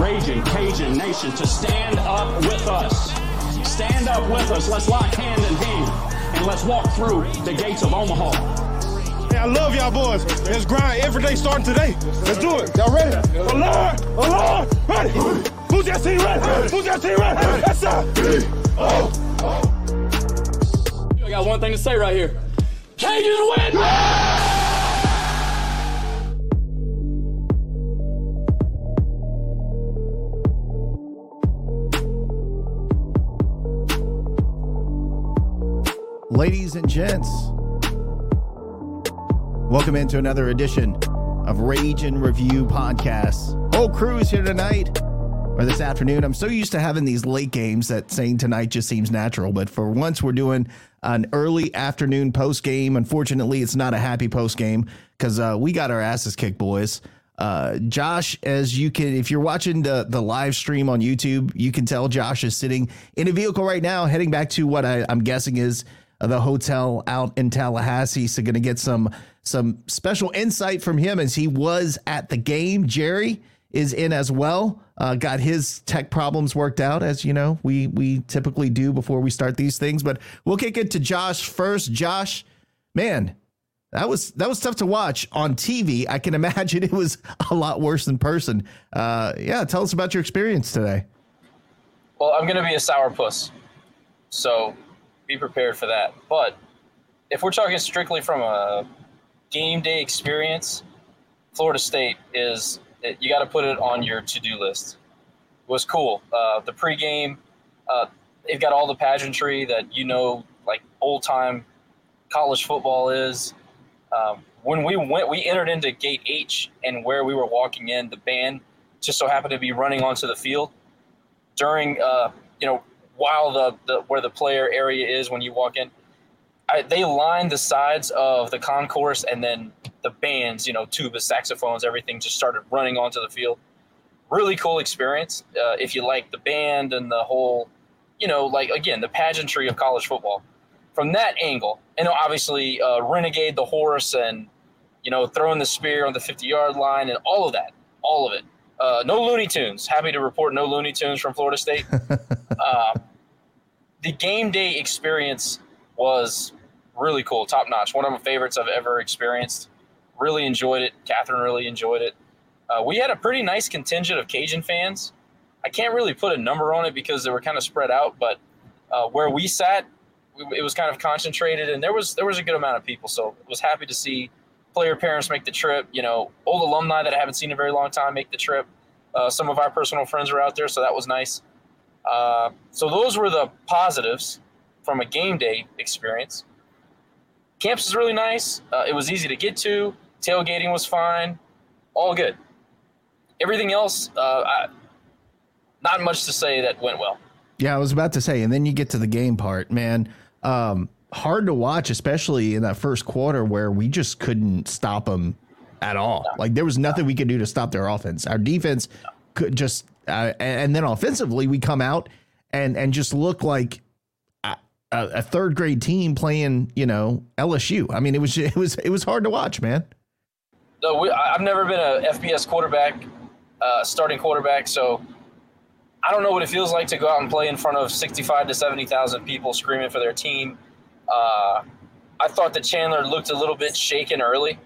Ragin' Cajun Nation, to stand up with us. Stand up with us. Let's lock hand in hand and let's walk through the gates of Omaha. I love y'all boys. Let's grind every day starting today. Let's do it. Y'all ready? Oh Lord, ready. Who's that team ready? Who's that team ready? That's it. I got one thing to say right here. Cajuns win! Ladies and gents, welcome into another edition of Rage and Review Podcast. Whole crew's here tonight, or this afternoon. I'm so used to having these late games that saying tonight just seems natural, but for once we're doing an early afternoon post game. Unfortunately, it's not a happy post game because we got our asses kicked, boys. Josh, as you can, if you're watching the live stream on YouTube, you can tell Josh is sitting in a vehicle right now, heading back to what I'm guessing is the hotel out in Tallahassee. So going to get some special insight from him as he was at the game. Jerry is in as well. Got his tech problems worked out, as you know, we typically do before we start these things, but we'll kick it to Josh first. Josh, man, that was tough to watch on TV. I can imagine it was a lot worse in person. Yeah. Tell us about your experience today. Well, I'm going to be a sourpuss, so be prepared for that. But if we're talking strictly from a game day experience, Florida State is, you got to put it on your to-do list. It was cool. The pregame, they've got all the pageantry that, you know, like old-time college football is. When we entered into Gate H, and where we were walking in, the band just so happened to be running onto the field during, while where the player area is when you walk in. They lined the sides of the concourse, and then the bands, tubas, saxophones, everything just started running onto the field. Really cool experience. If you like the band and the whole, again, the pageantry of college football from that angle. And obviously Renegade the horse and, throwing the spear on the 50-yard line and all of it. No Looney Tunes. Happy to report no Looney Tunes from Florida State. The game day experience was really cool, top-notch. One of my favorites I've ever experienced. Really enjoyed it. Catherine really enjoyed it. We had a pretty nice contingent of Cajun fans. I can't really put a number on it because they were kind of spread out, but where we sat, it was kind of concentrated, and there was a good amount of people, so I was happy to see player parents make the trip, old alumni that I haven't seen in a very long time make the trip. Some of our personal friends were out there, so that was nice. So those were the positives from a game day experience. Campus is really nice. It was easy to get to. Tailgating was fine. All good. Everything else, not much to say that went well. Yeah, I was about to say, and then you get to the game part, man. Hard to watch, especially in that first quarter where we just couldn't stop them at all. Like there was nothing we could do to stop their offense. Our defense could just, and then offensively we come out and just look like a third grade team playing, LSU. I mean, it was hard to watch, man. No, I've never been a FBS quarterback, starting quarterback. So I don't know what it feels like to go out and play in front of 65,000 to 70,000 people screaming for their team. I thought that Chandler looked a little bit shaken early.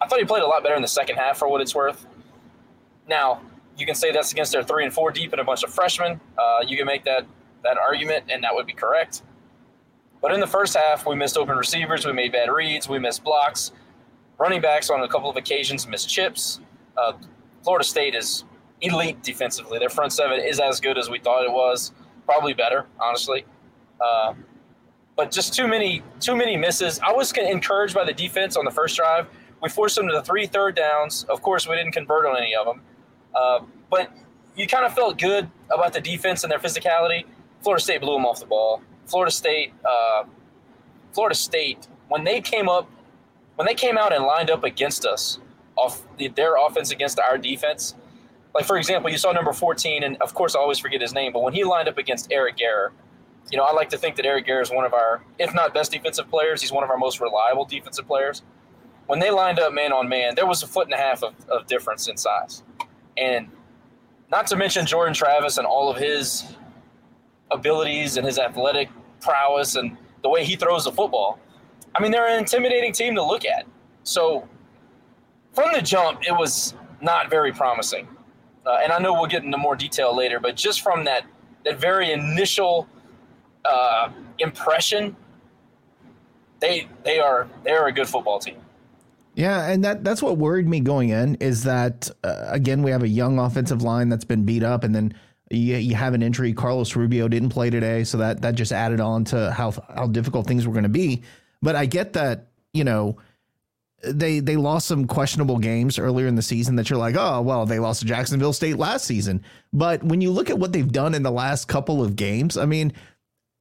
I thought he played a lot better in the second half, for what it's worth. Now, you can say that's against their 3 and 4 deep and a bunch of freshmen. You can make that argument, and that would be correct. But in the first half, we missed open receivers, we made bad reads, we missed blocks. Running backs on a couple of occasions missed chips. Florida State is elite defensively. Their front seven is as good as we thought it was, probably better, honestly. But just too many misses. I was encouraged by the defense on the first drive. We forced them to the 3 third downs. Of course, we didn't convert on any of them. But you kind of felt good about the defense and their physicality. Florida State blew them off the ball. Florida State, when they came out and lined up against us, off their offense against our defense, like, for example, you saw number 14, and, of course, I always forget his name, but when he lined up against Eric Garrett, you know, I like to think that Eric Garrett is one of our, if not best defensive players, he's one of our most reliable defensive players. When they lined up man on man, there was a foot and a half of difference in size. And not to mention Jordan Travis and all of his abilities and his athletic prowess and the way he throws the football. I mean, they're an intimidating team to look at. So from the jump, it was not very promising. And I know we'll get into more detail later, but just from that very initial impression, they are a good football team. Yeah, and that's what worried me going in is that, again, we have a young offensive line that's been beat up, and then you have an injury. Carlos Rubio didn't play today, so that just added on to how difficult things were going to be. But I get that, you know, they lost some questionable games earlier in the season that you're like, oh, well, they lost to Jacksonville State last season. But when you look at what they've done in the last couple of games, I mean,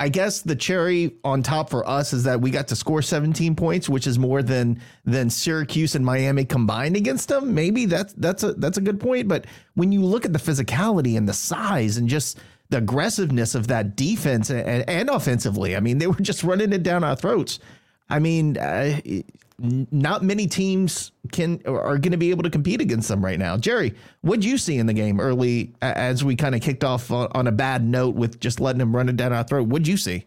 I guess the cherry on top for us is that we got to score 17 points, which is more than Syracuse and Miami combined against them. Maybe that's a good point. But when you look at the physicality and the size and just the aggressiveness of that defense and offensively, I mean, they were just running it down our throats. I mean, not many teams are going to be able to compete against them right now. Jerry, what'd you see in the game early as we kind of kicked off on a bad note with just letting them run it down our throat? What'd you see?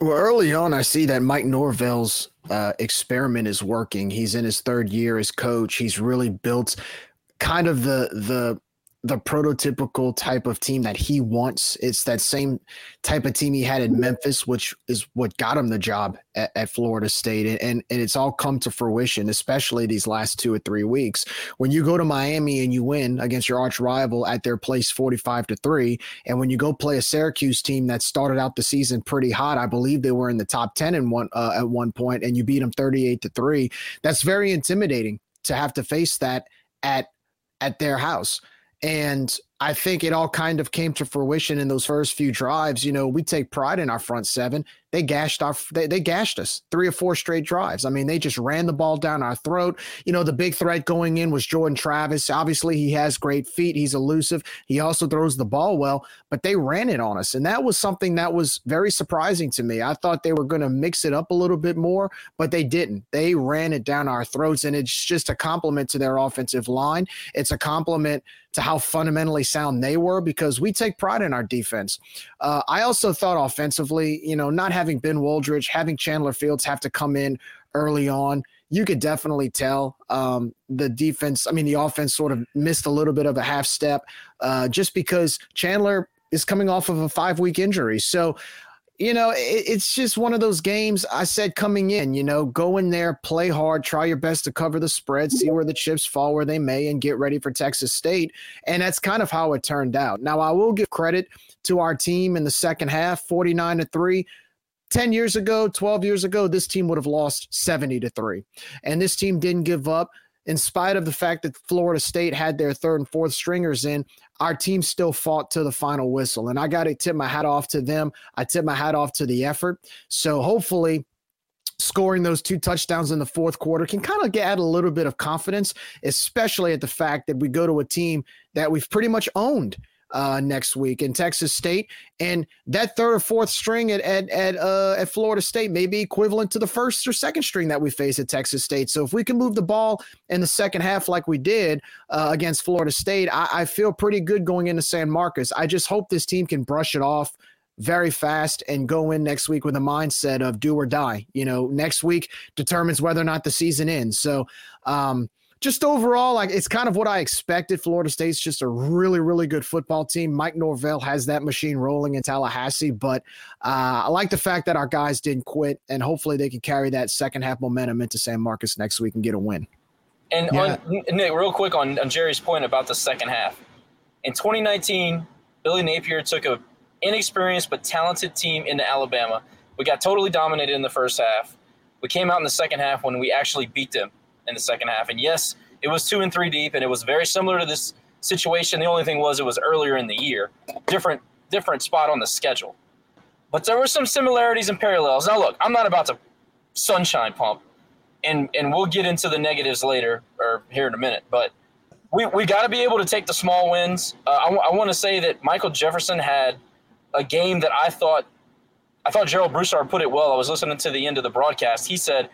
Well, early on, I see that Mike Norvell's experiment is working. He's in his third year as coach. He's really built kind of the prototypical type of team that he wants. It's that same type of team he had in Memphis, which is what got him the job at Florida State. And it's all come to fruition, especially these last 2 or 3 weeks. When you go to Miami and you win against your arch rival at their place 45-3, and when you go play a Syracuse team that started out the season pretty hot, I believe they were in the top 10 in one, at one point, and you beat them 38-3, that's very intimidating to have to face that at their house. And I think it all kind of came to fruition in those first few drives. You know, we take pride in our front seven. They gashed us 3 or 4 straight drives. I mean, they just ran the ball down our throat. You know, the big threat going in was Jordan Travis. Obviously, he has great feet. He's elusive. He also throws the ball well, but they ran it on us. And that was something that was very surprising to me. I thought they were going to mix it up a little bit more, but they didn't. They ran it down our throats, and it's just a compliment to their offensive line. It's a compliment to how fundamentally sound they were, because we take pride in our defense. I also thought offensively, you know, not having Ben Waldridge, having Chandler Fields have to come in early on, you could definitely tell the offense sort of missed a little bit of a half step just because Chandler is coming off of a 5-week injury. So, you know, it's just one of those games. I said coming in, you know, go in there, play hard, try your best to cover the spread, see where the chips fall where they may, and get ready for Texas State. And that's kind of how it turned out. Now, I will give credit to our team in the second half, 49-3. 10 years ago, 12 years ago, this team would have lost 70-3. And this team didn't give up. In spite of the fact that Florida State had their third and fourth stringers in, our team still fought to the final whistle. And I got to tip my hat off to them. I tip my hat off to the effort. So hopefully scoring those 2 touchdowns in the fourth quarter can kind of add a little bit of confidence, especially at the fact that we go to a team that we've pretty much owned next week in Texas State. And that third or fourth string at Florida State may be equivalent to the first or second string that we face at Texas State. So if we can move the ball in the second half like we did against Florida State, I feel pretty good going into San Marcos. I just hope this team can brush it off very fast and go in next week with a mindset of do or die. You know, next week determines whether or not the season ends. So, just overall, like, it's kind of what I expected. Florida State's just a really, really good football team. Mike Norvell has that machine rolling in Tallahassee, but I like the fact that our guys didn't quit, and hopefully they can carry that second-half momentum into San Marcos next week and get a win. And yeah. Nick, real quick on Jerry's point about the second half. In 2019, Billy Napier took an inexperienced but talented team into Alabama. We got totally dominated in the first half. We came out in the second half when we actually beat them in the second half. And yes, it was 2 and 3 deep, and it was very similar to this situation. The only thing was it was earlier in the year, different spot on the schedule. But there were some similarities and parallels. Now, look, I'm not about to sunshine pump, and we'll get into the negatives later or here in a minute. But we got to be able to take the small wins. I want to say that Michael Jefferson had a game that I thought Gerald Broussard put it well. I was listening to the end of the broadcast. He said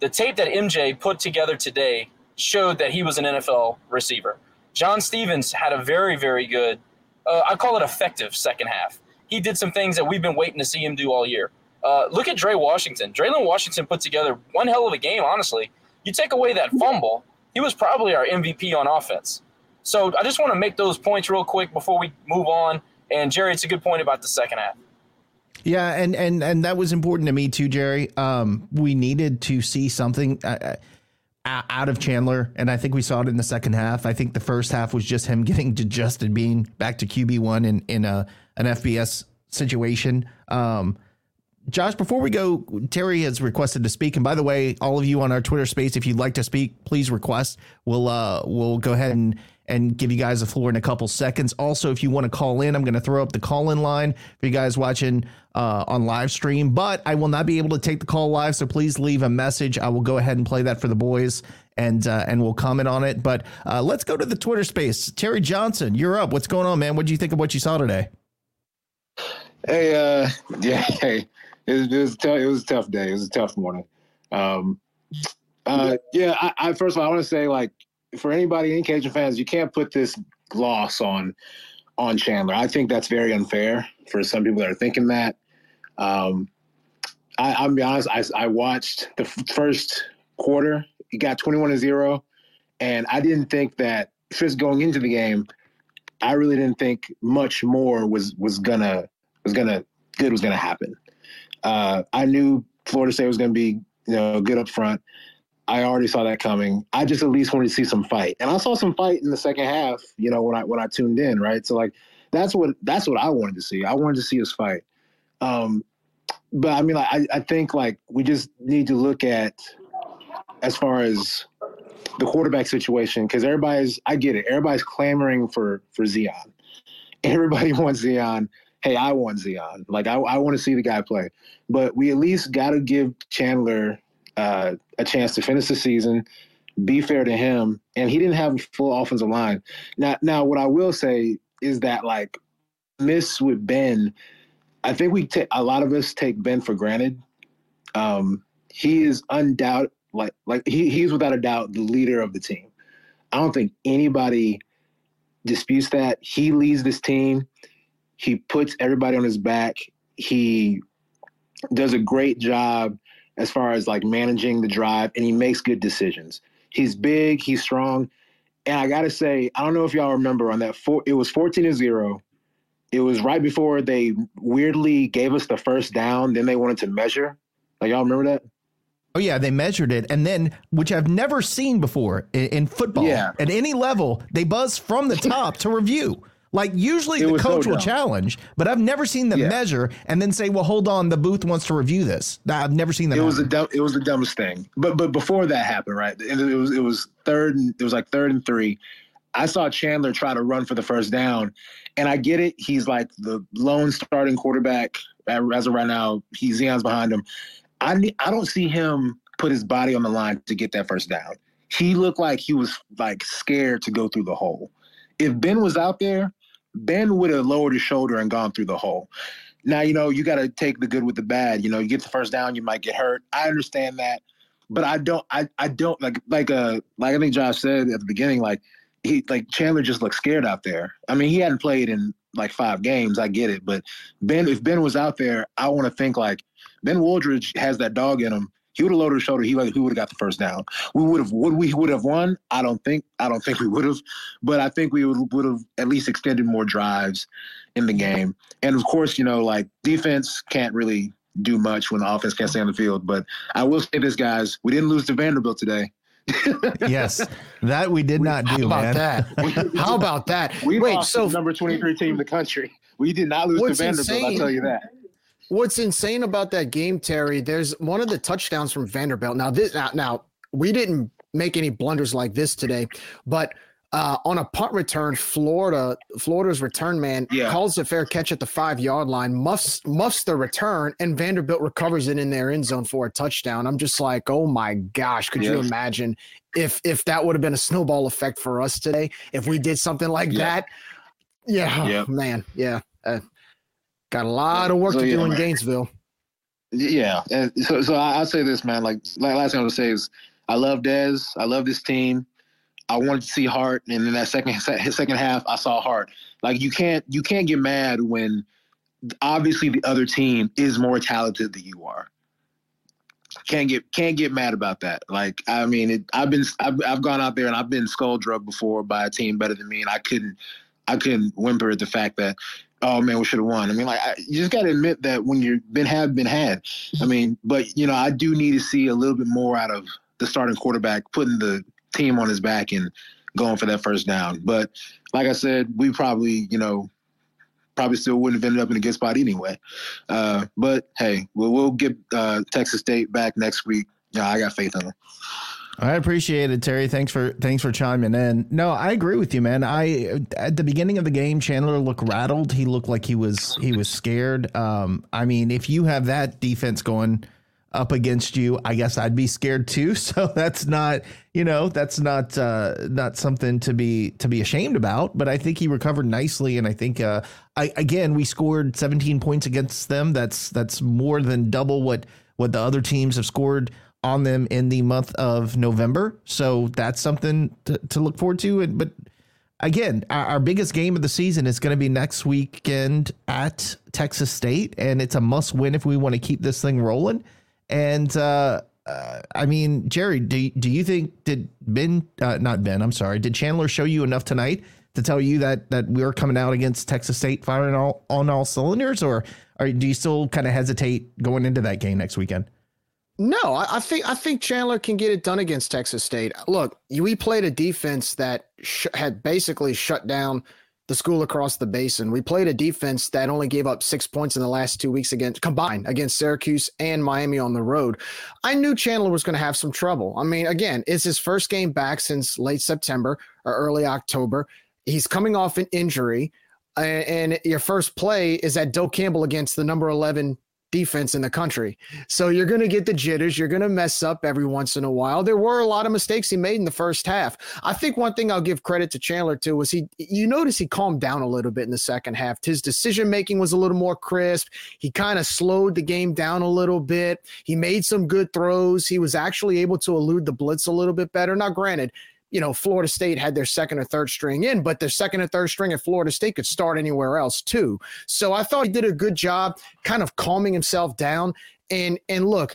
the tape that MJ put together today showed that he was an NFL receiver. John Stevens had a very, very good, I call it effective second half. He did some things that we've been waiting to see him do all year. Look at Washington. Draylon Washington put together one hell of a game, honestly. You take away that fumble, he was probably our MVP on offense. So I just want to make those points real quick before we move on. And, Jerry, it's a good point about the second half. Yeah, and that was important to me too, Jerry. We needed to see something out of Chandler, and I think we saw it in the second half. I think the first half was just him getting to Justin Bean back to QB1 in an FBS situation. Josh, before we go, Terry has requested to speak. And by the way, all of you on our Twitter space, if you'd like to speak, please request. We'll go ahead and give you guys the floor in a couple seconds. Also, if you want to call in, I'm going to throw up the call-in line for you guys watching on live stream. But I will not be able to take the call live, so please leave a message. I will go ahead and play that for the boys, and we'll comment on it. But let's go to the Twitter space. Terry Johnson, you're up. What's going on, man? What do you think of what you saw today? Hey, it was a tough day. It was a tough morning. I first of all, I want to say, like, for anybody, any Cajun fans, you can't put this gloss on Chandler. I think that's very unfair for some people that are thinking that. I'll be honest. I watched the first quarter. He got 21-0, and I didn't think that just going into the game. I really didn't think much more was gonna happen. I knew Florida State was gonna be good up front. I already saw that coming. I just at least wanted to see some fight, and I saw some fight in the second half. When I tuned in, right? So like that's what I wanted to see. I wanted to see us fight. But I mean, like I think like we just need to look at as far as the quarterback situation because I get it. Everybody's clamoring for Zion. Everybody wants Zion. Hey, I want Zion. Like I want to see the guy play. But we at least got to give Chandler a chance to finish the season, be fair to him, and he didn't have a full offensive line. Now, what I will say is that, like, miss with Ben, I think a lot of us take Ben for granted. He is undoubted, like he's without a doubt the leader of the team. I don't think anybody disputes that. He leads this team. He puts everybody on his back. He does a great job as far as like managing the drive, and he makes good decisions. He's big, he's strong. And I gotta say, I don't know if y'all remember on that it was 14-0. It was right before they weirdly gave us the first down. Then they wanted to measure. Like y'all remember that? Oh yeah. They measured it. And then, which I've never seen before in football at any level, they buzz from the top to review. Like usually the coach will challenge, but I've never seen them measure and then say, "Well, hold on, the booth wants to review this." I've never seen that. It was the dumbest thing. But before that happened, right? It was third and it was like 3rd and 3. I saw Chandler try to run for the first down, and I get it. He's like the lone starting quarterback as of right now. Zion's behind him. I don't see him put his body on the line to get that first down. He looked like he was like scared to go through the hole. If Ben was out there, Ben would have lowered his shoulder and gone through the hole. Now, you got to take the good with the bad. You get the first down, you might get hurt. I understand that, but I don't like I think Josh said at the beginning, like Chandler just looked scared out there. I mean, he hadn't played in like 5 games. I get it. But if Ben was out there, I want to think like Ben Waldridge has that dog in him. He would have lowered his shoulder. He would have got the first down. Would we have won? I don't think we would have, but I think we would have at least extended more drives in the game. And of course, like defense can't really do much when the offense can't stay on the field. But I will say this, guys, we didn't lose to Vanderbilt today. Yes, that we did not do. How about that? How about that? We lost to the number 23 team in the country. We did not lose to Vanderbilt. Insane. I'll tell you that. What's insane about that game, Terry, there's one of the touchdowns from Vanderbilt. Now, we didn't make any blunders like this today, but On a punt return, Florida's return man calls a fair catch at the 5-yard line, muffs the return, and Vanderbilt recovers it in their end zone for a touchdown. I'm just like, oh my gosh, could you imagine if that would have been a snowball effect for us today, if we did something like that? Got a lot of work to do in Gainesville. Yeah, and so I'll say this, man. Like last thing I was gonna say is, I love Dez. I love this team. I wanted to see heart, and in that second half, I saw heart. Like you can't get mad when obviously the other team is more talented than you are. Can't get mad about that. Like I mean, I've gone out there and I've been skull drugged before by a team better than me, and I couldn't whimper at the fact that, oh man, we should have won. I mean, like you just got to admit that when you've been had. I mean, but you know, I do need to see a little bit more out of the starting quarterback putting the team on his back and going for that first down. But like I said, we probably still wouldn't have ended up in a good spot anyway. But hey, we'll get Texas State back next week. I got faith in them. I appreciate it, Terry. Thanks for chiming in. No, I agree with you, man. At the beginning of the game, Chandler looked rattled. He looked like he was scared. I mean, if you have that defense going up against you, I guess I'd be scared too. So that's not something to be ashamed about, but I think he recovered nicely. And I think, we scored 17 points against them. That's more than double what the other teams have scored on them in the month of November. So that's something to look forward to. But again, our biggest game of the season is going to be next weekend at Texas State. And it's a must win if we want to keep this thing rolling. And, I mean, Jerry, do you think did Chandler show you enough tonight to tell you that we're coming out against Texas State firing on all cylinders, or do you still kind of hesitate going into that game next weekend? No, I think Chandler can get it done against Texas State. Look, we played a defense that had basically shut down the school across the basin. We played a defense that only gave up 6 points in the last 2 weeks combined against Syracuse and Miami on the road. I knew Chandler was going to have some trouble. I mean, again, it's his first game back since late September or early October. He's coming off an injury, and your first play is at Doe Campbell against the number 11 defense in the country. So you're going to get the jitters. You're going to mess up every once in a while. There were a lot of mistakes he made in the first half. I think one thing I'll give credit to Chandler too was you notice he calmed down a little bit in the second half. His decision-making was a little more crisp. He kind of slowed the game down a little bit. He made some good throws. He was actually able to elude the blitz a little bit better. Now, granted, Florida State had their second or third string in, but their second or third string at Florida State could start anywhere else too. So I thought he did a good job kind of calming himself down. And look,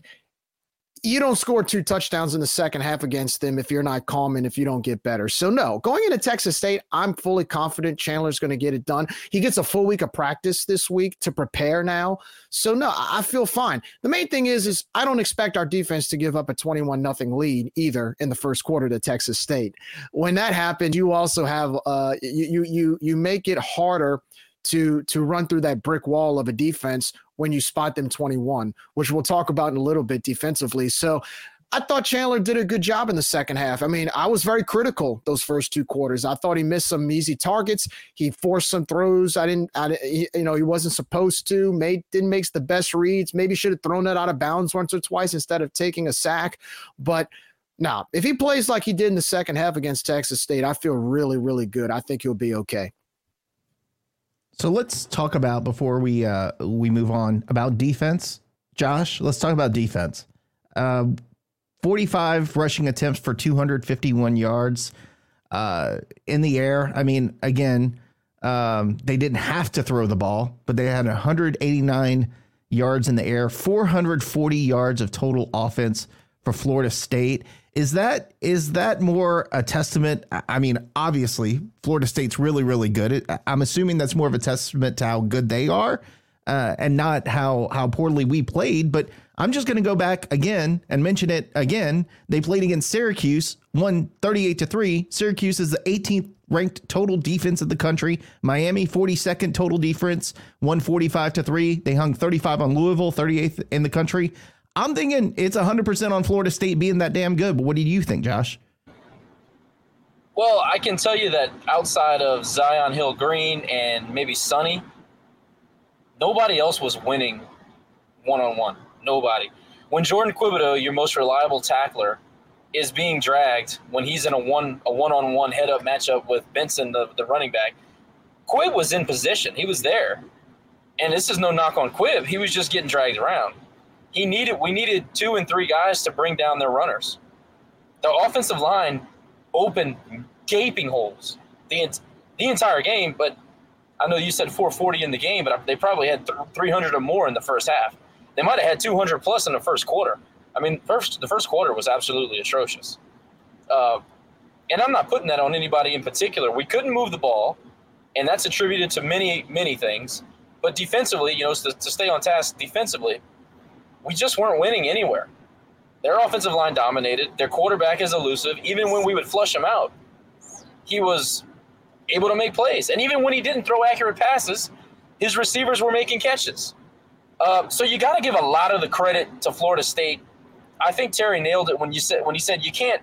you don't score two touchdowns in the second half against them if you're not calm and if you don't get better. So no, going into Texas State, I'm fully confident Chandler's going to get it done. He gets a full week of practice this week to prepare now. So no, I feel fine. The main thing is I don't expect our defense to give up a 21-0 lead either in the first quarter to Texas State. When that happens, you also have you make it harder to run through that brick wall of a defense when you spot them 21, which we'll talk about in a little bit defensively. So I thought Chandler did a good job in the second half. I mean, I was very critical those first two quarters. I thought he missed some easy targets. He forced some throws. He wasn't supposed to. Didn't make the best reads. Maybe should have thrown that out of bounds once or twice instead of taking a sack. But nah, if he plays like he did in the second half against Texas State, I feel really, really good. I think he'll be okay. So let's talk about, before we move on, about defense. Josh, let's talk about defense. 45 rushing attempts for 251 yards in the air. I mean, again, they didn't have to throw the ball, but they had 189 yards in the air, 440 yards of total offense for Florida State. Is that more a testament? I mean, obviously, Florida State's really, really good. I'm assuming that's more of a testament to how good they are and not how poorly we played. But I'm just going to go back again and mention it again. They played against Syracuse, won 38-3. Syracuse is the 18th ranked total defense of the country. Miami, 42nd total defense, won 45-3. They hung 35 on Louisville, 38th in the country. I'm thinking it's 100% on Florida State being that damn good. But what do you think, Josh? Well, I can tell you that outside of Zion Hill Green and maybe Sonny, nobody else was winning one-on-one. Nobody. When Jordan Thibodeau, your most reliable tackler, is being dragged when he's in a one-on-one head-up matchup with Benson, the running back, Quibb was in position. He was there. And this is no knock on Quibb. He was just getting dragged around. We needed two and three guys to bring down their runners. The offensive line opened gaping holes the entire game, but I know you said 440 in the game, but they probably had 300 or more in the first half. They might have had 200 plus in the first quarter. I mean, the first quarter was absolutely atrocious. And I'm not putting that on anybody in particular. We couldn't move the ball, and that's attributed to many, many things. But defensively, you know, to stay on task defensively, we just weren't winning anywhere. Their offensive line dominated. Their quarterback is elusive. Even when we would flush him out, he was able to make plays. And even when he didn't throw accurate passes, his receivers were making catches. So you got to give a lot of the credit to Florida State. I think Terry nailed it when he said you can't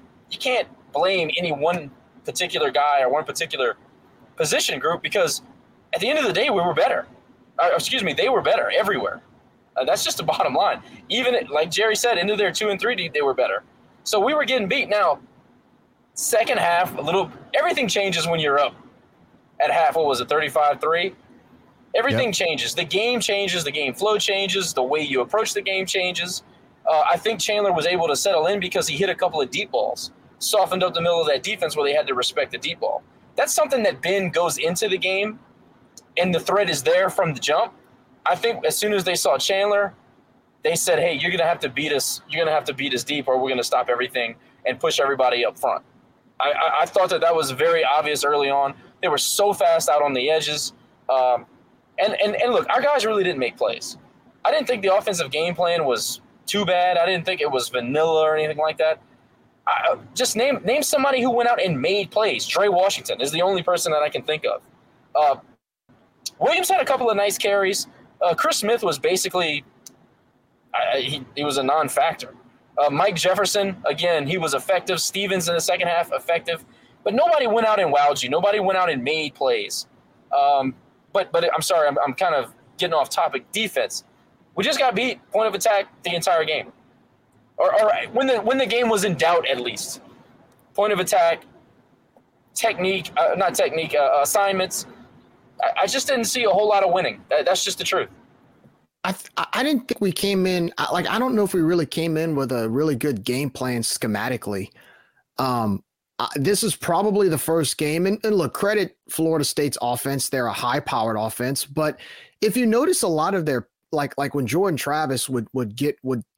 blame any one particular guy or one particular position group, because at the end of the day, we were better. They were better everywhere. That's just the bottom line. Even like Jerry said, into their 2 and 3 deep, they were better. So we were getting beat. Now, second half, everything changes when you're up at half. What was it, 35-3? Everything changes. The game changes. The game flow changes. The way you approach the game changes. I think Chandler was able to settle in because he hit a couple of deep balls, softened up the middle of that defense where they had to respect the deep ball. That's something that Ben goes into the game, and the threat is there from the jump. I think as soon as they saw Chandler, they said, hey, you're going to have to beat us. You're going to have to beat us deep, or we're going to stop everything and push everybody up front. I thought that was very obvious early on. They were so fast out on the edges. And look, our guys really didn't make plays. I didn't think the offensive game plan was too bad. I didn't think it was vanilla or anything like that. Just name somebody who went out and made plays. Draylon Washington is the only person that I can think of. Williams had a couple of nice carries. Chris Smith was basically he was a non-factor. Mike Jefferson, again, he was effective. Stevens in the second half, effective. But nobody went out and wowed you. Nobody went out and made plays. But I'm sorry, I'm kind of getting off topic. Defense. We just got beat, point of attack, the entire game. Or when the game was in doubt, at least. Point of attack, assignments. I just didn't see a whole lot of winning. That's just the truth. I didn't think we came in – like, I don't know if we really came in with a really good game plan schematically. This is probably the first game. And look, credit Florida State's offense. They're a high-powered offense. But if you notice a lot of their – like when Jordan Travis would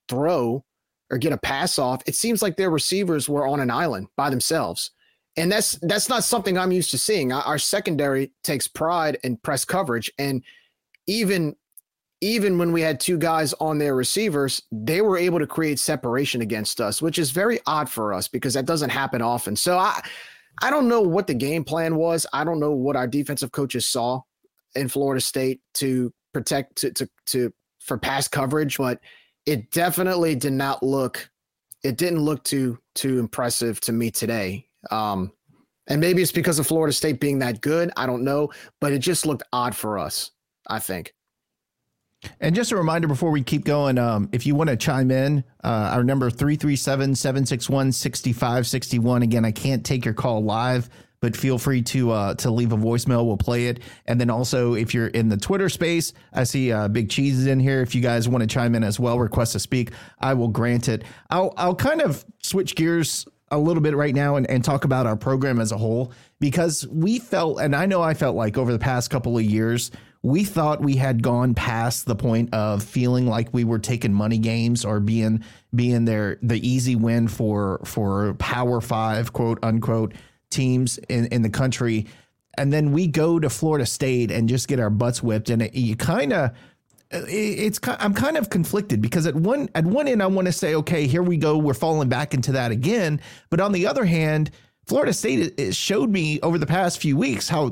throw or get a pass off, it seems like their receivers were on an island by themselves. And that's not something I'm used to seeing. Our secondary takes pride in press coverage. And even when we had two guys on their receivers, they were able to create separation against us, which is very odd for us because that doesn't happen often. So I don't know what the game plan was. I don't know what our defensive coaches saw in Florida State to protect for pass coverage, but it definitely didn't look too impressive to me today. And maybe it's because of Florida State being that good. I don't know, but it just looked odd for us, I think. And just a reminder before we keep going, if you want to chime in, our number 337-761-6561. Again, I can't take your call live, but feel free to leave a voicemail. We'll play it. And then also, if you're in the Twitter space, I see Big Cheese is in here. If you guys want to chime in as well, request to speak, I will grant it. I'll kind of switch gears a little bit right now and talk about our program as a whole, because we felt, and I know I felt like over the past couple of years, we thought we had gone past the point of feeling like we were taking money games or being there, the easy win for Power Five, quote unquote, teams in the country. And then we go to Florida State and just get our butts whipped. And I'm kind of conflicted because at one end, I want to say, okay, here we go. We're falling back into that again. But on the other hand, Florida State, it showed me over the past few weeks how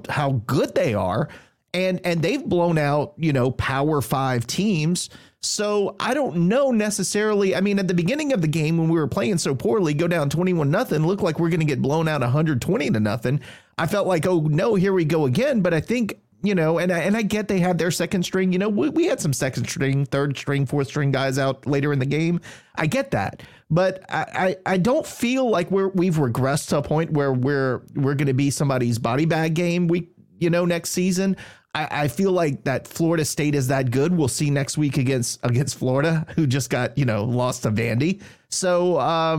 good they are. And they've blown out, Power Five teams. So I don't know necessarily. I mean, at the beginning of the game when we were playing so poorly, go down 21-0, looked like we're going to get blown out 120-0. I felt like, oh, no, here we go again. But I think, you know, and I get they had their second string. You know, we had some second string, third string, fourth string guys out later in the game. I get that. But I don't feel like we've regressed to a point where we're going to be somebody's body bag game week, you know, next season. I feel like that Florida State is that good. We'll see next week against Florida, who just got, you know, lost to Vandy. So I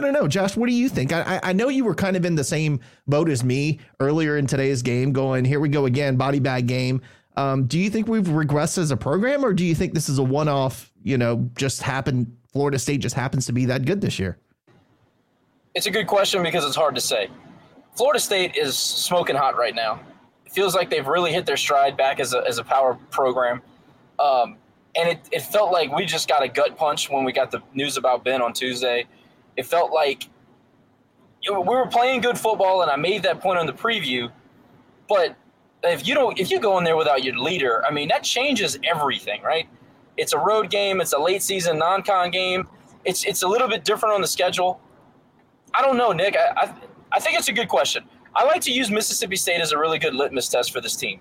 don't know, Josh, what do you think? I know you were kind of in the same boat as me earlier in today's game going, here we go again, body bag game. Do you think we've regressed as a program, or do you think this is a one-off, you know, just happened? Florida State just happens to be that good this year? It's a good question because it's hard to say. Florida State is smoking hot right now. It feels like they've really hit their stride back as a power program. And it felt like we just got a gut punch when we got the news about Ben on Tuesday. It felt like, you know, we were playing good football, and I made that point on the preview. But if you go in there without your leader, I mean, that changes everything, right? It's a road game. It's a late season non-con game. It's a little bit different on the schedule. I don't know, Nick. I think it's a good question. I like to use Mississippi State as a really good litmus test for this team.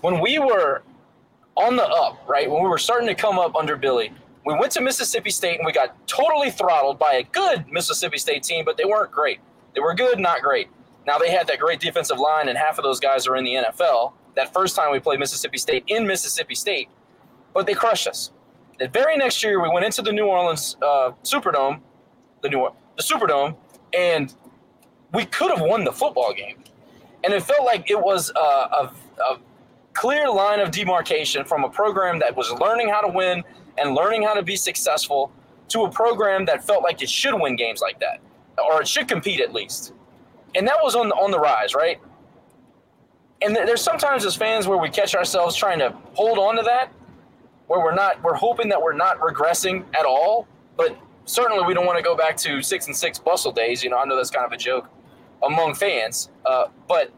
When we were on the up, right, when we were starting to come up under Billy, we went to Mississippi State and we got totally throttled by a good Mississippi State team, but they weren't great. They were good, not great. Now they had that great defensive line, and half of those guys are in the NFL. That first time we played Mississippi State in Mississippi State, but they crushed us. The very next year, we went into the New Orleans Superdome, the Superdome, and we could have won the football game. And it felt like it was a clear line of demarcation from a program that was learning how to win and learning how to be successful to a program that felt like it should win games like that, or it should compete at least. And that was on the rise, right? And there's sometimes as fans where we catch ourselves trying to hold on to that, where we're hoping that we're not regressing at all, but certainly we don't want to go back to 6-6 bustle days. You know, I know that's kind of a joke among fans, but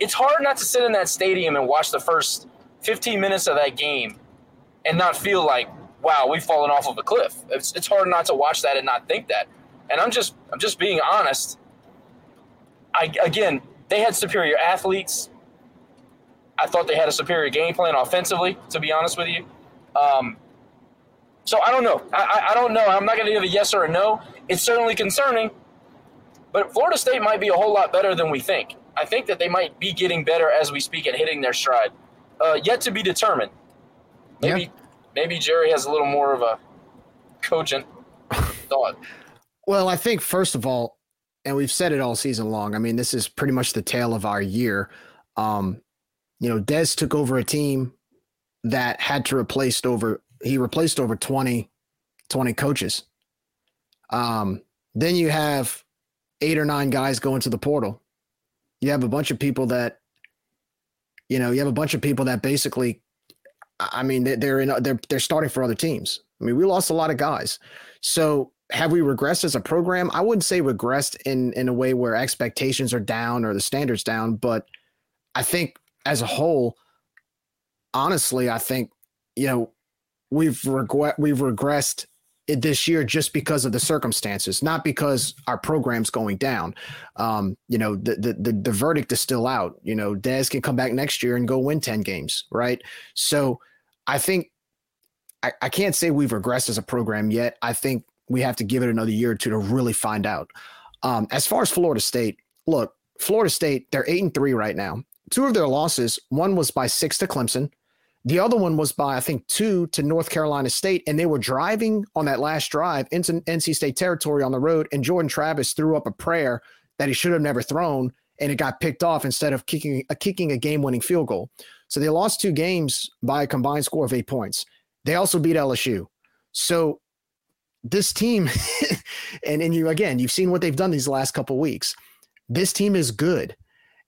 it's hard not to sit in that stadium and watch the first 15 minutes of that game and not feel like, wow, we've fallen off of a cliff. It's hard not to watch that and not think that. And I'm just being honest. Again, they had superior athletes. I thought they had a superior game plan offensively, to be honest with you. So I don't know. I don't know. I'm not going to give a yes or a no. It's certainly concerning. But Florida State might be a whole lot better than we think. I think that they might be getting better as we speak at hitting their stride. Yet to be determined. Maybe Jerry has a little more of a cogent thought. Well, I think, first of all, and we've said it all season long, I mean, this is pretty much the tale of our year. You know, Dez took over a team that had to replace over 20 coaches. Then you have 8 or 9 guys going to the portal. You have a bunch of people that, you know, basically, I mean, they're starting for other teams. I mean, we lost a lot of guys. So have we regressed as a program? I wouldn't say regressed in a way where expectations are down or the standards down, but I think as a whole, honestly, I think, you know, we've regressed it this year just because of the circumstances, not because our program's going down. You know, the verdict is still out. You know, Dez can come back next year and go win 10 games, right? So I think I can't say we've regressed as a program yet. I think we have to give it another year or two to really find out. As far as Florida State, look, Florida State, they're 8-3 right now. 2 of their losses, one was by 6 to Clemson. The other one was by, I think, 2 to North Carolina State, and they were driving on that last drive into NC State territory on the road, and Jordan Travis threw up a prayer that he should have never thrown, and it got picked off instead of kicking a game-winning field goal. So they lost 2 games by a combined score of 8 points. They also beat LSU. So this team, and you again, you've seen what they've done these last couple weeks. This team is good.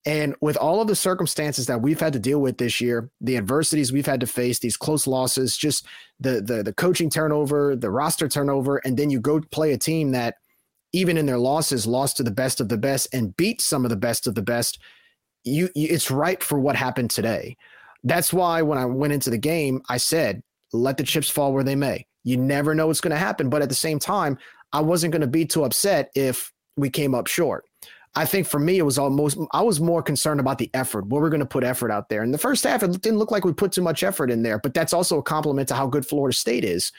And with all of the circumstances that we've had to deal with this year, the adversities we've had to face, these close losses, just the coaching turnover, the roster turnover, and then you go play a team that even in their losses lost to the best of the best and beat some of the best of the best, it's ripe for what happened today. That's why when I went into the game, I said, let the chips fall where they may. You never know what's going to happen. But at the same time, I wasn't going to be too upset if we came up short. I think for me, it was almost, I was more concerned about the effort, where we're going to put effort out there. In the first half, it didn't look like we put too much effort in there, but that's also a compliment to how good Florida State is.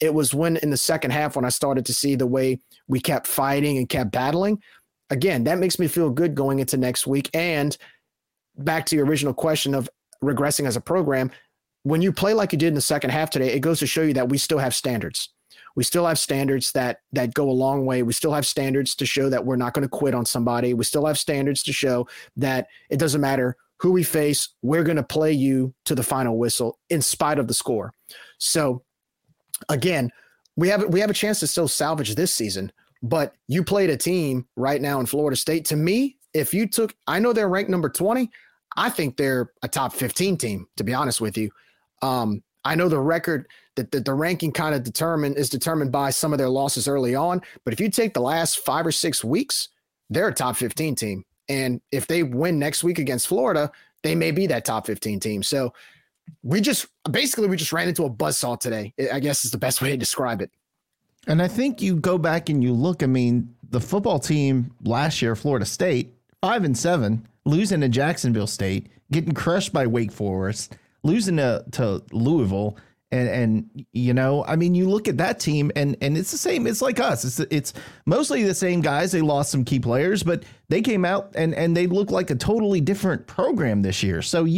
It was when in the second half, when I started to see the way we kept fighting and kept battling. Again, that makes me feel good going into next week. And back to your original question of regressing as a program, when you play like you did in the second half today, it goes to show you that we still have standards. We still have standards that go a long way. We still have standards to show that we're not going to quit on somebody. We still have standards to show that it doesn't matter who we face, we're going to play you to the final whistle in spite of the score. So again, we have a chance to still salvage this season, but you played a team right now in Florida State. To me, if you took, I know they're ranked number 20. I think they're a top 15 team, to be honest with you. I know the record that the ranking kind of is determined by some of their losses early on. But if you take the last 5 or 6 weeks, they're a top 15 team. And if they win next week against Florida, they may be that top 15 team. So we just ran into a buzzsaw today, I guess is the best way to describe it. And I think you go back and you look, I mean, the football team last year, Florida State, 5-7, losing to Jacksonville State, getting crushed by Wake Forest, losing to Louisville. And you know, I mean, you look at that team and it's the same. It's like us. It's mostly the same guys. They lost some key players, but they came out and they look like a totally different program this year. So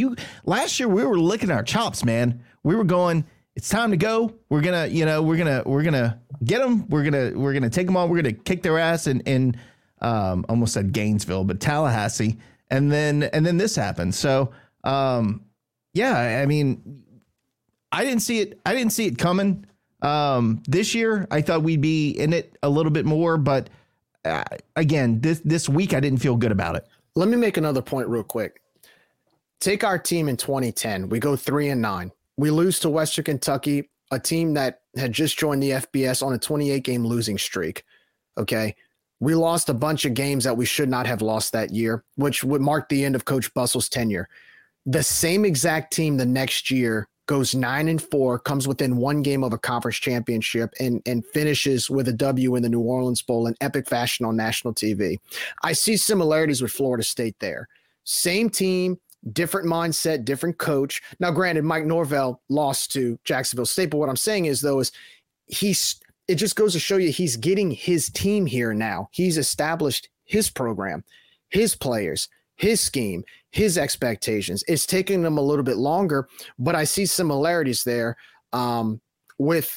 last year we were licking our chops, man. We were going, it's time to go. We're going to, you know, we're going to get them. We're going to take them on. We're going to kick their ass in almost said Gainesville, but Tallahassee. And then this happened. So, yeah, I mean, I didn't see it coming. This year, I thought we'd be in it a little bit more. But again, this week, I didn't feel good about it. Let me make another point real quick. Take our team in 2010. We go 3-9. We lose to Western Kentucky, a team that had just joined the FBS on a 28-game losing streak. Okay. We lost a bunch of games that we should not have lost that year, which would mark the end of Coach Bussell's tenure. The same exact team the next year goes 9-4, comes within one game of a conference championship, and finishes with a W in the New Orleans Bowl in epic fashion on national TV. I see similarities with Florida State there. Same team, different mindset, different coach. Now, granted, Mike Norvell lost to Jacksonville State, but what I'm saying is it just goes to show you he's getting his team here now. He's established his program, his players, his scheme, his expectations. It's taking them a little bit longer, but I see similarities there from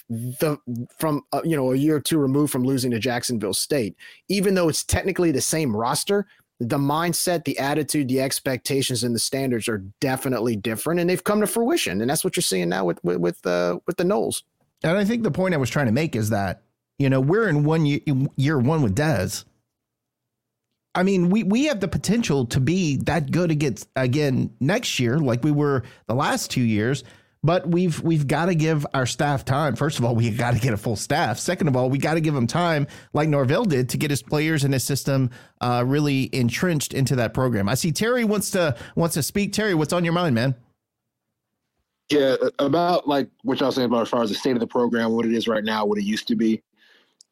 a year or two removed from losing to Jacksonville State. Even though it's technically the same roster, the mindset, the attitude, the expectations, and the standards are definitely different, and they've come to fruition. And that's what you're seeing now with the Noles. And I think the point I was trying to make is that, you know, we're in year one with Dez. I mean, we have the potential to be that good again next year, like we were the last 2 years. But we've got to give our staff time. First of all, we got to get a full staff. Second of all, we got to give them time, like Norvell did, to get his players and his system really entrenched into that program. I see Terry wants to speak. Terry, what's on your mind, man? Yeah, about like what y'all saying about as far as the state of the program, what it is right now, what it used to be.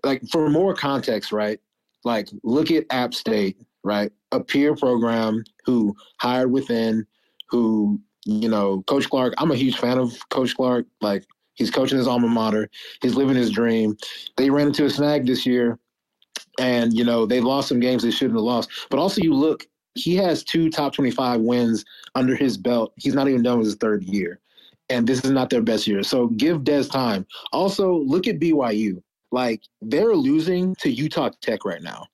Like for more context, right? Like, look at App State, right? A peer program who hired within, who, you know, Coach Clark. I'm a huge fan of Coach Clark. Like, he's coaching his alma mater. He's living his dream. They ran into a snag this year, and, you know, they lost some games they shouldn't have lost. But also, you look, he has 2 top 25 wins under his belt. He's not even done with his third year, and this is not their best year. So give Dez time. Also, look at BYU. Like, they're losing to Utah Tech right now,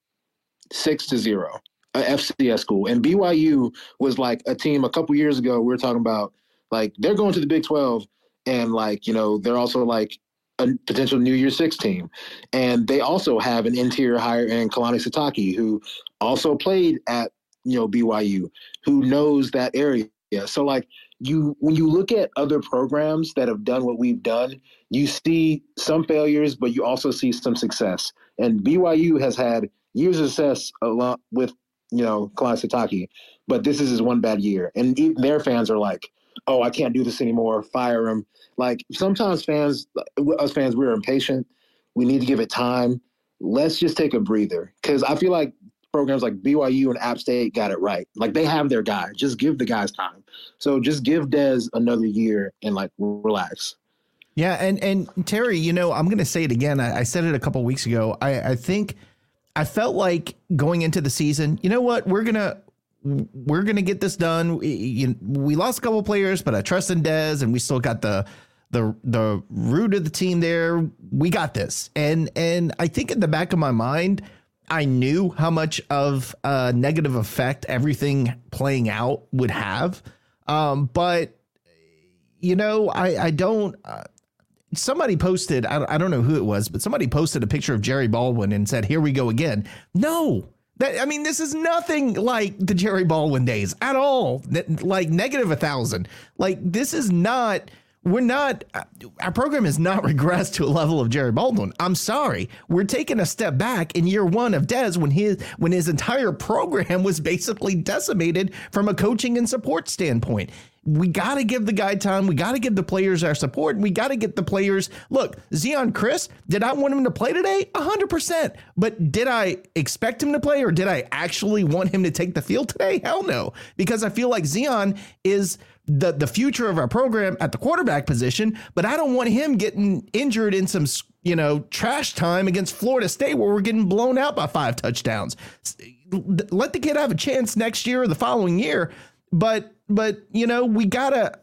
6-0, a FCS school. And BYU was like a team a couple years ago we were talking about, like, they're going to the Big 12, and, like, you know, they're also like a potential New Year's Six team. And they also have an interior hire in Kalani Sitake, who also played at, you know, BYU, who knows that area. So, like, when you look at other programs that have done what we've done, you see some failures, but you also see some success. And BYU has had years of success along with, you know, Kalani Sitake, but this is his one bad year. And their fans are like, oh, I can't do this anymore, fire him. Like, sometimes fans, us fans, we're impatient. We need to give it time. Let's just take a breather, because I feel like programs like BYU and App State got it right. Like, they have their guy. Just give the guys time. So just give Dez another year and, like, relax. Yeah, and Terry, you know, I'm going to say it again. I said it a couple weeks ago. I think I felt like going into the season, you know what, we're gonna get this done. We lost a couple players, but I trust in Dez, and we still got the root of the team there. We got this. And I think in the back of my mind, I knew how much of a negative effect everything playing out would have. But you know, I don't. Somebody posted, I don't know who it was, but somebody posted a picture of Jerry Baldwin and said, "Here we go again." No. I mean, this is nothing like the Jerry Baldwin days at all. Like -1,000. Like, this is not, we're not, our program has not regressed to a level of Jerry Baldwin. I'm sorry. We're taking a step back in year one of Dez when his entire program was basically decimated from a coaching and support standpoint. We got to give the guy time. We got to give the players our support. We got to get the players. Look, Zion Chris, did I want him to play today? 100%. But did I expect him to play, or did I actually want him to take the field today? Hell no. Because I feel like Zion is the future of our program at the quarterback position, but I don't want him getting injured in some, you know, trash time against Florida State where we're getting blown out by 5 touchdowns. Let the kid have a chance next year or the following year. But you know, we gotta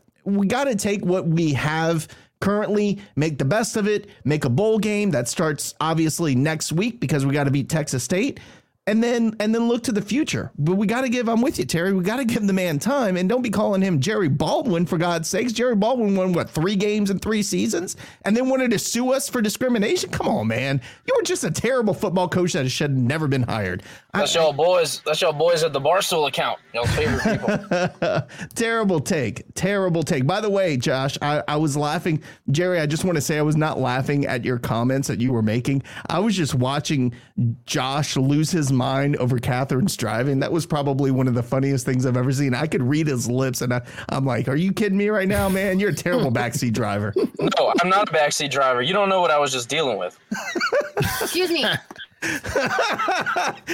take what we have currently, make the best of it, make a bowl game that starts obviously next week because we got to beat Texas State, and then look to the future. But we got to give, I'm with you, Terry. We got to give the man time, and don't be calling him Jerry Baldwin, for God's sakes. Jerry Baldwin won what, 3 games in 3 seasons, and then wanted to sue us for discrimination. Come on, man, you were just a terrible football coach that should have never been hired. That's y'all boys. That's y'all boys at the Barstool account. Y'all's favorite people. Terrible take. Terrible take. By the way, Josh, I was laughing. Jerry, I just want to say I was not laughing at your comments that you were making. I was just watching Josh lose his mind over Catherine's driving. That was probably one of the funniest things I've ever seen. I could read his lips, and I'm like, are you kidding me right now, man? You're a terrible backseat driver. No, I'm not a backseat driver. You don't know what I was just dealing with. Excuse me.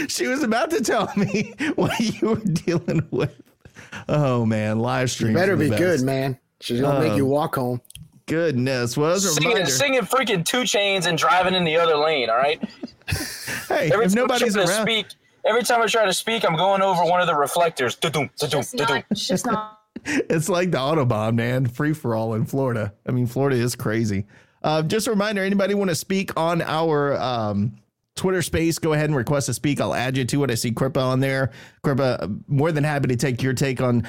She was about to tell me what you were dealing with. Oh, man. Live stream. Better be good, man. She's going to make you walk home. Goodness. Well, singing freaking 2 Chainz and driving in the other lane. All right. Hey, if nobody's around. Every time I try to speak, I'm going over one of the reflectors. It's like the Autobahn, man. Free for all in Florida. I mean, Florida is crazy. Just a reminder, anybody want to speak on our Twitter space, go ahead and request to speak. I'll add you to it. I see Kripa on there. Kripa, more than happy to take your take on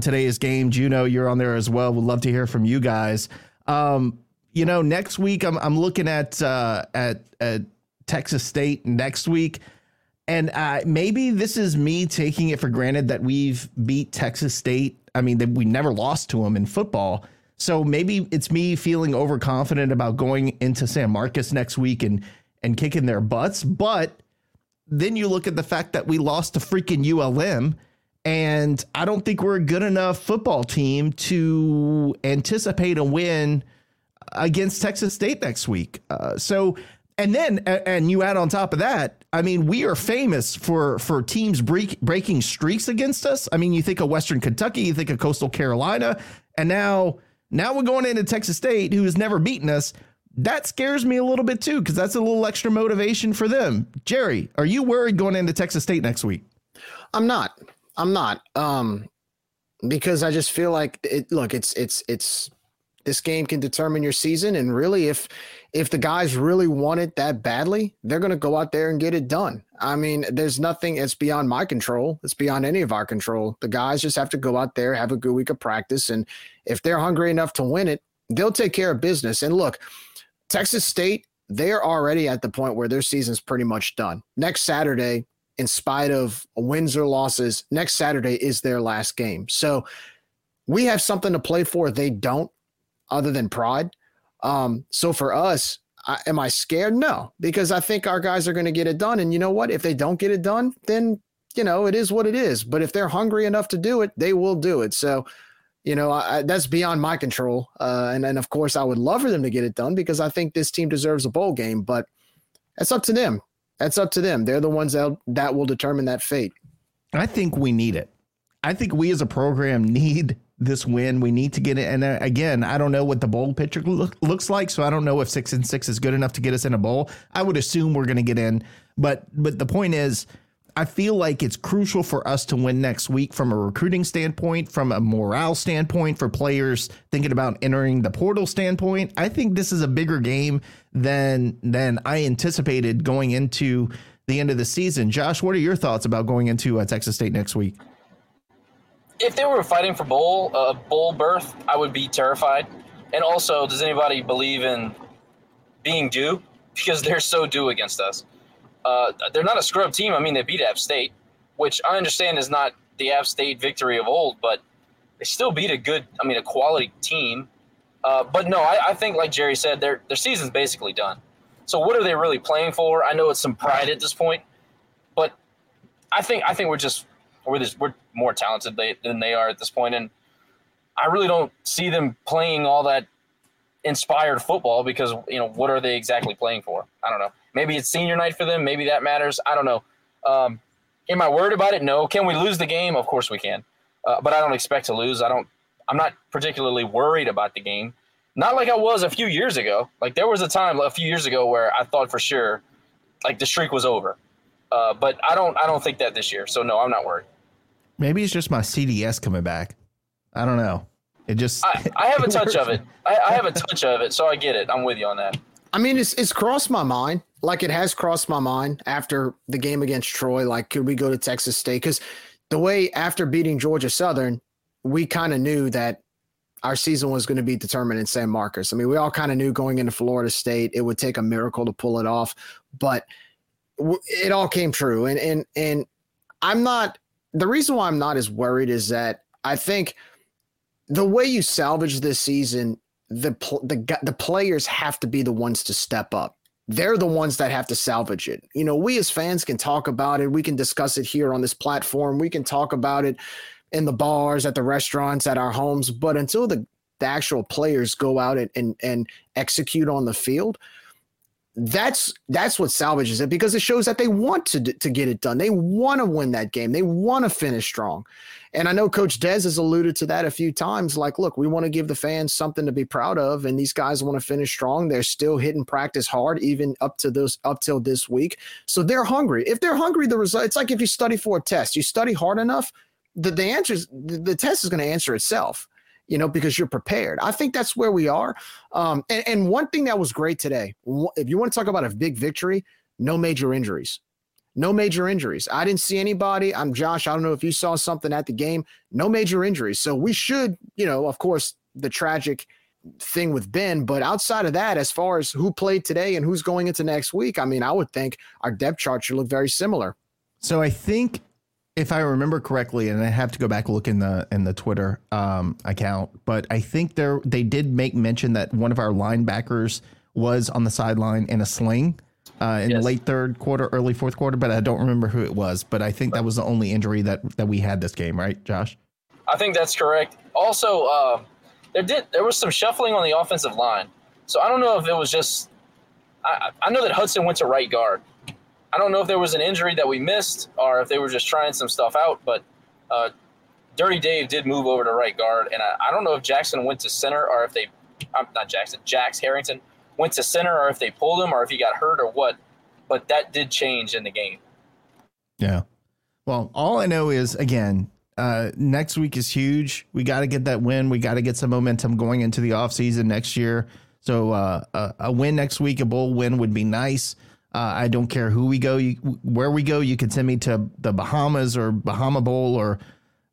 today's game. Juno, you're on there as well. We'd love to hear from you guys. You know, next week I'm looking at Texas State next week, and maybe this is me taking it for granted that we've beat Texas State. I mean, that we never lost to them in football. So maybe it's me feeling overconfident about going into San Marcos next week and kicking their butts. But then you look at the fact that we lost to freaking ULM, and I don't think we're a good enough football team to anticipate a win against Texas State next week. And you add on top of that, I mean, we are famous for teams breaking streaks against us. I mean, you think of Western Kentucky, you think of Coastal Carolina, and now we're going into Texas State, who has never beaten us. That scares me a little bit, too, because that's a little extra motivation for them. Jerry, are you worried going into Texas State next week? I'm not. Because I just feel like it's this game can determine your season. And really, if the guys really want it that badly, they're going to go out there and get it done. I mean, there's nothing that's beyond my control. It's beyond any of our control. The guys just have to go out there, have a good week of practice. And if they're hungry enough to win it, they'll take care of business. And look, Texas State, they're already at the point where their season's pretty much done. Next Saturday, in spite of wins or losses, next Saturday is their last game. So we have something to play for. They don't, other than pride. So for us, am I scared? No, because I think our guys are going to get it done. And you know what? If they don't get it done, then, you know, it is what it is. But if they're hungry enough to do it, they will do it. So You know, that's beyond my control. And of course, I would love for them to get it done because I think this team deserves a bowl game. But that's up to them. That's up to them. They're the ones that will determine that fate. I think we need it. I think we as a program need this win. We need to get it. And again, I don't know what the bowl picture looks like. So I don't know if 6-6 is good enough to get us in a bowl. I would assume we're going to get in. But the point is, I feel like it's crucial for us to win next week from a recruiting standpoint, from a morale standpoint, for players thinking about entering the portal standpoint. I think this is a bigger game than I anticipated going into the end of the season. Josh, what are your thoughts about going into Texas State next week? If they were fighting for bowl berth, I would be terrified. And also, does anybody believe in being due? Because they're so due against us. They're not a scrub team. I mean, they beat App State, which I understand is not the App State victory of old, but they still beat a quality team. But no, I think, like Jerry said, their season's basically done. So what are they really playing for? I know it's some pride at this point, but I think we're more talented than they are at this point, and I really don't see them playing all that inspired football because, you know, what are they exactly playing for? I don't know. Maybe it's senior night for them. Maybe that matters. I don't know. Am I worried about it? No. Can we lose the game? Of course we can. But I don't expect to lose. I'm not particularly worried about the game. Not like I was a few years ago. Like there was a time a few years ago where I thought for sure, like the streak was over. But I don't think that this year. So no, I'm not worried. Maybe it's just my CDS coming back. I don't know. It just I have a touch of it. I have a touch of it. So I get it. I'm with you on that. I mean, it's crossed my mind. Like it has crossed my mind after the game against Troy. Like, could we go to Texas State? Because the way after beating Georgia Southern, we kind of knew that our season was going to be determined in San Marcos. I mean, we all kind of knew going into Florida State, it would take a miracle to pull it off, but it all came true. And I'm not, the reason why I'm not as worried is that I think the way you salvage this season, the players have to be the ones to step up. They're the ones that have to salvage it. You know, we as fans can talk about it. We can discuss it here on this platform. We can talk about it in the bars, at the restaurants, at our homes. But until the actual players go out and execute on the field, that's what salvages it, because it shows that they want to get it done. They want to win that game. They want to finish strong. And I know Coach Dez has alluded to that a few times. Like, look, we want to give the fans something to be proud of, and these guys want to finish strong. They're still hitting practice hard, even up till this week. So they're hungry. If they're hungry, the result. It's like if you study for a test, you study hard enough, the test is going to answer itself. You know, because you're prepared. I think that's where we are. And one thing that was great today, if you want to talk about a big victory, no major injuries. I didn't see anybody. I'm Josh. I don't know if you saw something at the game, no major injuries. So we should, you know, of course, the tragic thing with Ben, but outside of that, as far as who played today and who's going into next week, I mean, I would think our depth chart should look very similar. So I think, if I remember correctly, and I have to go back and look in the Twitter account, but I think they did make mention that one of our linebackers was on the sideline in a sling in the late third quarter, early fourth quarter, but I don't remember who it was. But I think that was the only injury that we had this game, right, Josh? I think that's correct. Also, there was some shuffling on the offensive line. So I don't know if it was just – I know that Hudson went to right guard. I don't know if there was an injury that we missed or if they were just trying some stuff out, but Dirty Dave did move over to right guard, and I don't know if Jackson went to center or if Jax Harrington went to center or if they pulled him or if he got hurt or what, but that did change in the game. Yeah. Well, all I know is, again, next week is huge. We got to get that win. We got to get some momentum going into the offseason next year. So a win next week, a bowl win would be nice. I don't care who we go, where we go. You can send me to the Bahamas or Bahama Bowl or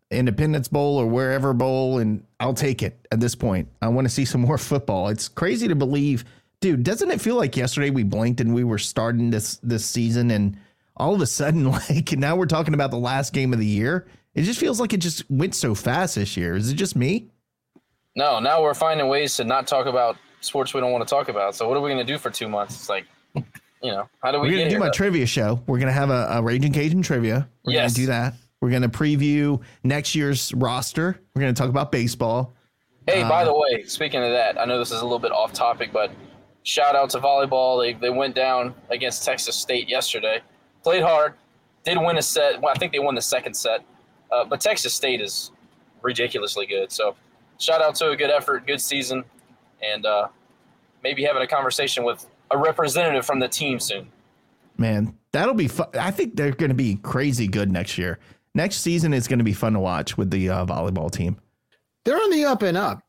Independence Bowl or wherever bowl, and I'll take it at this point. I want to see some more football. It's crazy to believe. Dude, doesn't it feel like yesterday we blinked and we were starting this season, and all of a sudden, like, now we're talking about the last game of the year? It just feels like it just went so fast this year. Is it just me? No, now we're finding ways to not talk about sports we don't want to talk about. So what are we going to do for 2 months? It's like... You know, how do we? We're gonna do my trivia show. We're gonna have a Raging Cajun trivia. We're gonna do that. We're going to preview next year's roster. We're going to talk about baseball. Hey, by the way, speaking of that, I know this is a little bit off topic, but shout out to volleyball. They went down against Texas State yesterday, played hard, did win a set. Well, I think they won the second set, but Texas State is ridiculously good. So shout out to a good effort, good season, and maybe having a conversation with a representative from the team soon. Man, that'll be fun. I think they're going to be crazy good next year. Next season is going to be fun to watch with the volleyball team. They're on the up and up.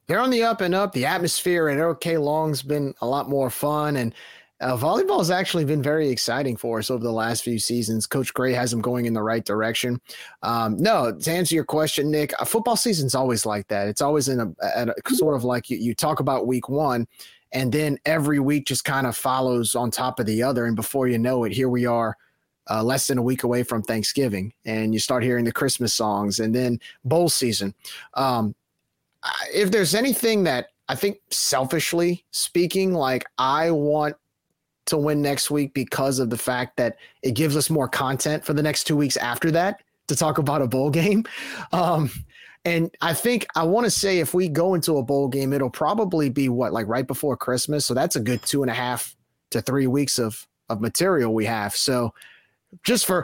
The atmosphere at OK Long's been a lot more fun. And volleyball has actually been very exciting for us over the last few seasons. Coach Gray has them going in the right direction. No, to answer your question, Nick, football season's always like that. It's always in a sort of like you talk about week one, and then every week just kind of follows on top of the other. And before you know it, here we are. Less than a week away from Thanksgiving, and you start hearing the Christmas songs and then bowl season. If there's anything that I think selfishly speaking, like I want to win next week because of the fact that it gives us more content for the next 2 weeks after that to talk about a bowl game. And I think I want to say if we go into a bowl game, it'll probably be right before Christmas. So that's a good 2.5 to 3 weeks of material we have. So, just for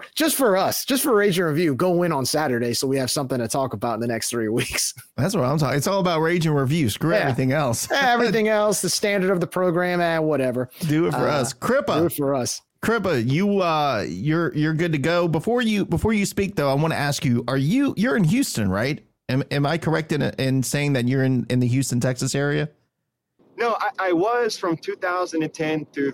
us, just for Rage and Review, go win on Saturday so we have something to talk about in the next 3 weeks. That's what I'm talking. It's all about Rage and Review. Screw everything else. Everything else, the standard of the program, whatever. Do it for us. Crippa. Do it for us. Crippa, you're good to go. Before you speak though, I want to ask you, you're in Houston, right? Am I correct in saying that you're in the Houston, Texas area? No, I was from 2010 through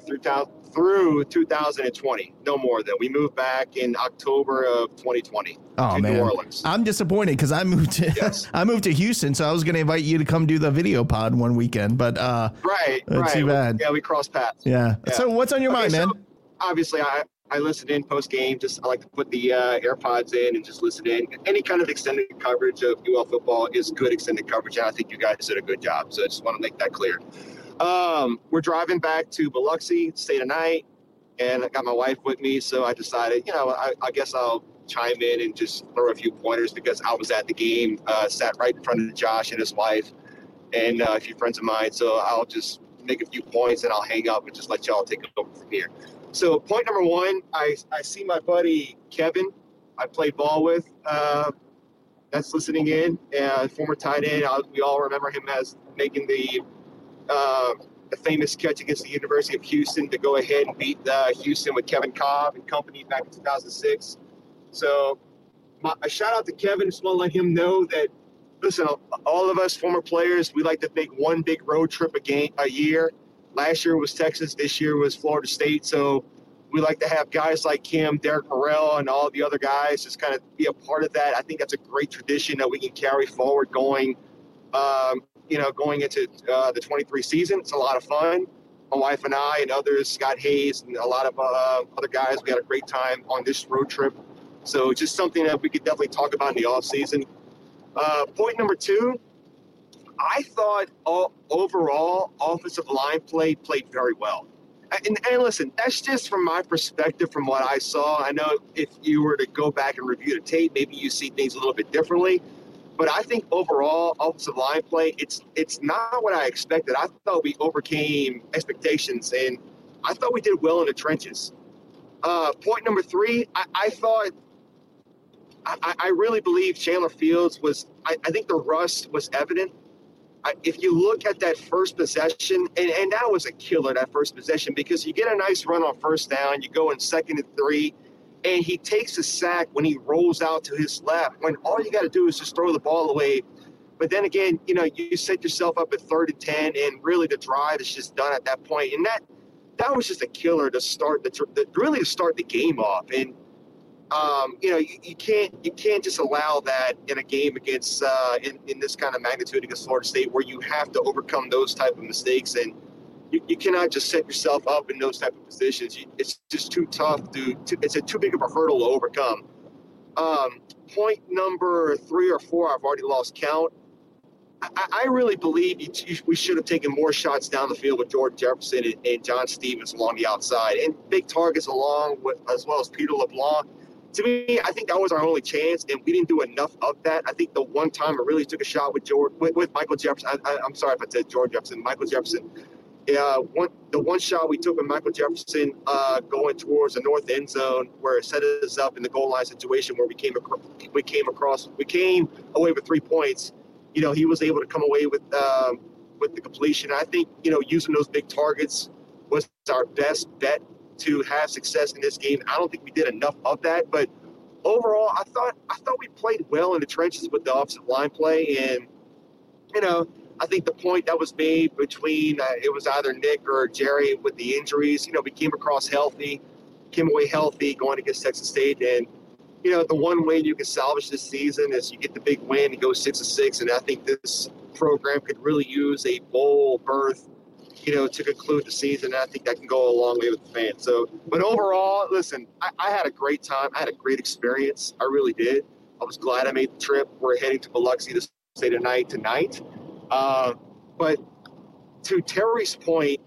2020, no more than. We moved back in October of 2020 to New Orleans. I'm disappointed because I moved to Houston, so I was going to invite you to come do the video pod one weekend, but right. Too bad. We crossed paths. Yeah. So what's on your mind, man? So obviously, I listen in post game. I like to put the AirPods in and just listen in. Any kind of extended coverage of UL football is good extended coverage, and I think you guys did a good job. So I just want to make that clear. We're driving back to Biloxi, stay tonight, and I got my wife with me. So I decided, I guess I'll chime in and just throw a few pointers because I was at the game, sat right in front of Josh and his wife, and a few friends of mine. So I'll just make a few points and I'll hang up and just let y'all take it over from here. So point number one, I see my buddy Kevin I played ball with, that's listening in, former tight end. We all remember him as making the famous catch against the University of Houston to go ahead and beat Houston with Kevin Cobb and company back in 2006. So a shout out to Kevin. Just want to let him know that, listen, all of us former players, we like to make one big road trip a year. Last year was Texas. This year was Florida State. So we like to have guys like him, Derek Harrell, and all the other guys just kind of be a part of that. I think that's a great tradition that we can carry forward going into the 23 season. It's a lot of fun. My wife and I and others, Scott Hayes and a lot of other guys, we had a great time on this road trip. So just something that we could definitely talk about in the offseason. Point number two, I thought overall offensive line play played very well. And listen, that's just from my perspective, from what I saw. I know if you were to go back and review the tape, maybe you see things a little bit differently. But I think overall offensive line play, it's not what I expected. I thought we overcame expectations, and I thought we did well in the trenches. Point number three, I really believe Chandler Fields was – I think the rust was evident. If you look at that first possession, and that was a killer, that first possession, because you get a nice run on first down, you go in second and three, and he takes a sack when he rolls out to his left, when all you got to do is just throw the ball away. But then again, you set yourself up at 3rd and 10, and really the drive is just done at that point. And that was just a killer to start to start the game off. And you can't just allow that in a game against in this kind of magnitude against Florida State, where you have to overcome those type of mistakes, and you cannot just set yourself up in those type of positions. It's just too tough. It's too big of a hurdle to overcome. Point number three or four, I've already lost count. I really believe we should have taken more shots down the field with Jordan Jefferson and John Stevens along the outside, and big targets along with, as well as Peter LeBlanc. to me, I think that was our only chance, and we didn't do enough of that. I think the one time I really took a shot with Michael Jefferson. I'm sorry if I said Jordan Jefferson, Michael Jefferson. The one shot we took with Michael Jefferson going towards the north end zone, where it set us up in the goal line situation, where we came away with 3 points. You know, he was able to come away with the completion. I think, you know, using those big targets was our best bet to have success in this game. I don't think we did enough of that, but overall, I thought we played well in the trenches with the offensive line play. And, you know, I think the point that was made between it was either Nick or Jerry with the injuries, you know, we came away healthy going against Texas State. And, you know, the one way you can salvage this season is you get the big win and go 6-6. And I think this program could really use a bowl berth, you know, to conclude the season. And I think that can go a long way with the fans. So, but overall, listen, I had a great time. I had a great experience. I really did. I was glad I made the trip. We're heading to Biloxi to stay tonight. But to Terry's point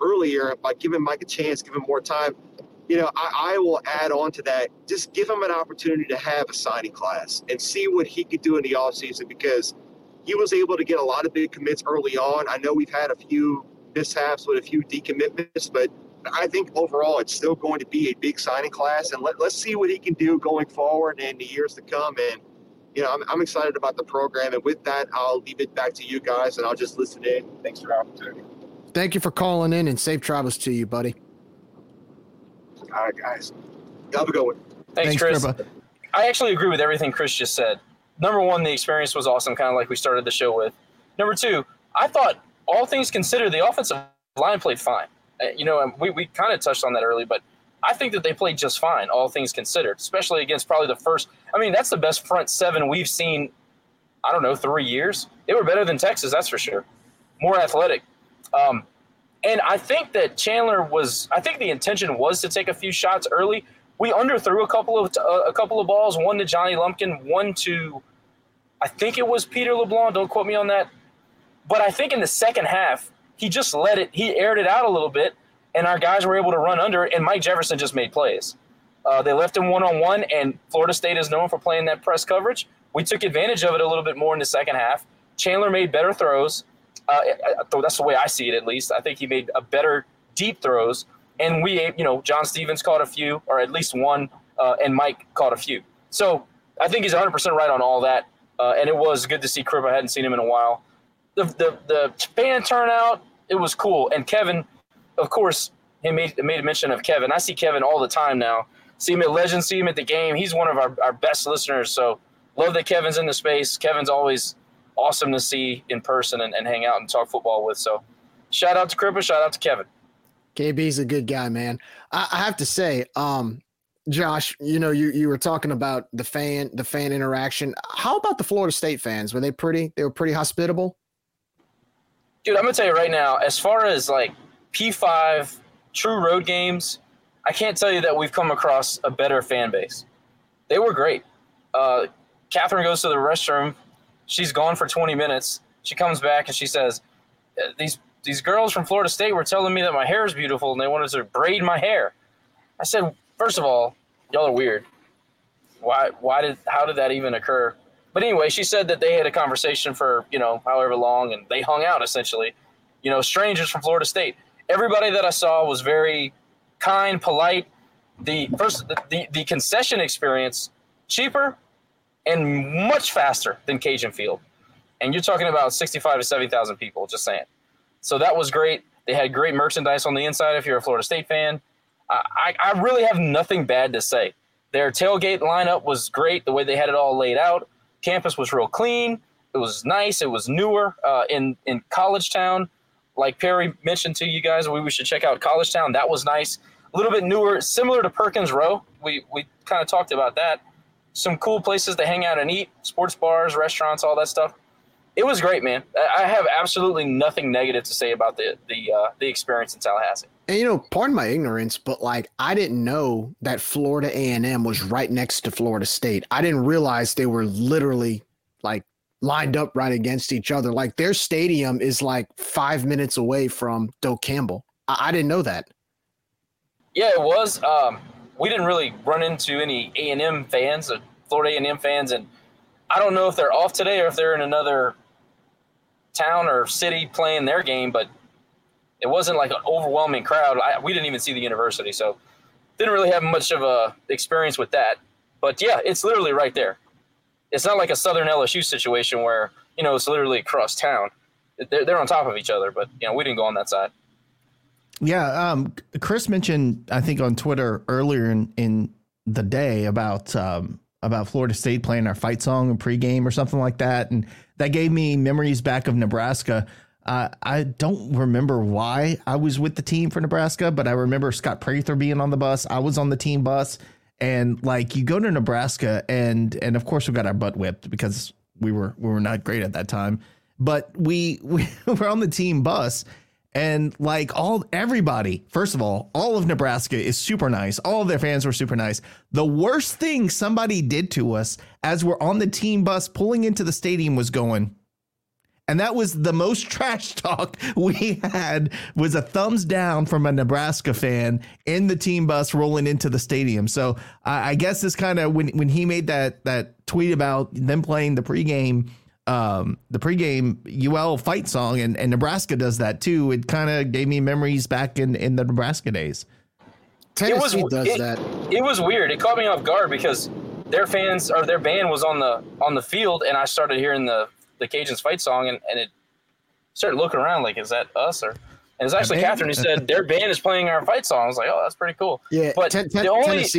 earlier, by giving Mike a chance, giving him more time, you know, I will add on to that. Just give him an opportunity to have a signing class and see what he could do in the offseason, because he was able to get a lot of big commits early on. I know we've had a few mishaps with a few decommitments, but I think overall it's still going to be a big signing class. And let's see what he can do going forward in the years to come. And, you know, I'm excited about the program. And with that, I'll leave it back to you guys, and I'll just listen in. Thanks for the opportunity. Thank you for calling in, and safe travels to you, buddy. All right, guys. Have a good one. Thanks Chris. Trevor. I actually agree with everything Chris just said. Number one, the experience was awesome, kind of like we started the show with. Number two, I thought, all things considered, the offensive line played fine. You know, and we kind of touched on that early, but I think that they played just fine, all things considered, especially against probably the first. I mean, that's the best front seven we've seen, I don't know, 3 years. They were better than Texas, that's for sure. More athletic. And I think that the intention was to take a few shots early. We underthrew a couple of balls, one to Johnny Lumpkin, one to, I think it was Peter LeBlanc. Don't quote me on that. But I think in the second half, he aired it out a little bit, and our guys were able to run under it, and Mike Jefferson just made plays. They left him one-on-one, and Florida State is known for playing that press coverage. We took advantage of it a little bit more in the second half. Chandler made better throws. That's the way I see it, at least. I think he made a better deep throws. And we, you know, John Stevens caught a few, or at least one, and Mike caught a few. So I think he's 100% right on all that. And it was good to see Crip. I hadn't seen him in a while. The fan turnout, it was cool. And Kevin, of course, he made a mention of Kevin. I see Kevin all the time now. See him at Legends, see him at the game. He's one of our best listeners. So love that Kevin's in the space. Kevin's always awesome to see in person and hang out and talk football with. So shout out to Crippa, shout out to Kevin. KB's a good guy, man. I have to say, Josh, you know, you were talking about the fan interaction. How about the Florida State fans? Were they pretty? They were pretty hospitable? Dude, I'm going to tell you right now, as far as like P5 true road games, I can't tell you that we've come across a better fan base. They were great. Catherine goes to the restroom. She's gone for 20 minutes. She comes back and she says, these girls from Florida State were telling me that my hair is beautiful and they wanted to braid my hair. I said, first of all, y'all are weird. How did that even occur? But anyway, she said that they had a conversation for, you know, however long, and they hung out essentially, you know, strangers from Florida State. Everybody that I saw was very kind, polite. The concession experience, cheaper and much faster than Cajun Field. And you're talking about 65,000 to 70,000 people, just saying. So that was great. They had great merchandise on the inside if you're a Florida State fan. I really have nothing bad to say. Their tailgate lineup was great, the way they had it all laid out. Campus was real clean. It was nice. It was newer in College Town. Like Perry mentioned to you guys, we should check out College Town. That was nice. A little bit newer, similar to Perkins Row. We kind of talked about that. Some cool places to hang out and eat, sports bars, restaurants, all that stuff. It was great, man. I have absolutely nothing negative to say about the experience in Tallahassee. And, you know, pardon my ignorance, but, like, I didn't know that Florida A&M was right next to Florida State. I didn't realize they were literally, like, lined up right against each other. Like, their stadium is, like, 5 minutes away from Doe Campbell. I didn't know that. Yeah, it was. we didn't really run into any A&M fans, Florida A&M fans, and I don't know if they're off today or if they're in another town or city playing their game, but it wasn't like an overwhelming crowd. We didn't even see the university, so didn't really have much of a experience with that. But yeah, it's literally right there. It's not like a Southern LSU situation where, you know, it's literally across town. They're on top of each other, but, you know, we didn't go on that side. Yeah, Chris mentioned, I think, on Twitter earlier in the day about Florida State playing our fight song in pregame or something like that, and that gave me memories back of Nebraska. I don't remember why I was with the team for Nebraska, but I remember Scott Prather being on the bus. I was on the team bus, and like you go to Nebraska, and of course we got our butt whipped because we were not great at that time, but we were on the team bus. And like everybody, first of all of Nebraska is super nice. All of their fans were super nice. The worst thing somebody did to us as we're on the team bus pulling into the stadium was going, and that was the most trash talk we had, was a thumbs down from a Nebraska fan in the team bus rolling into the stadium. So I guess this kind of, when he made that tweet about them playing the pregame UL fight song, and Nebraska does that too. It kind of gave me memories back in the Nebraska days. Tennessee does that. It was weird. It caught me off guard because their fans or their band was on the field, and I started hearing the Cajuns fight song, and it started looking around like, is that us? Or it was actually Catherine who said their band is playing our fight song. I was like, oh, that's pretty cool. Yeah, but the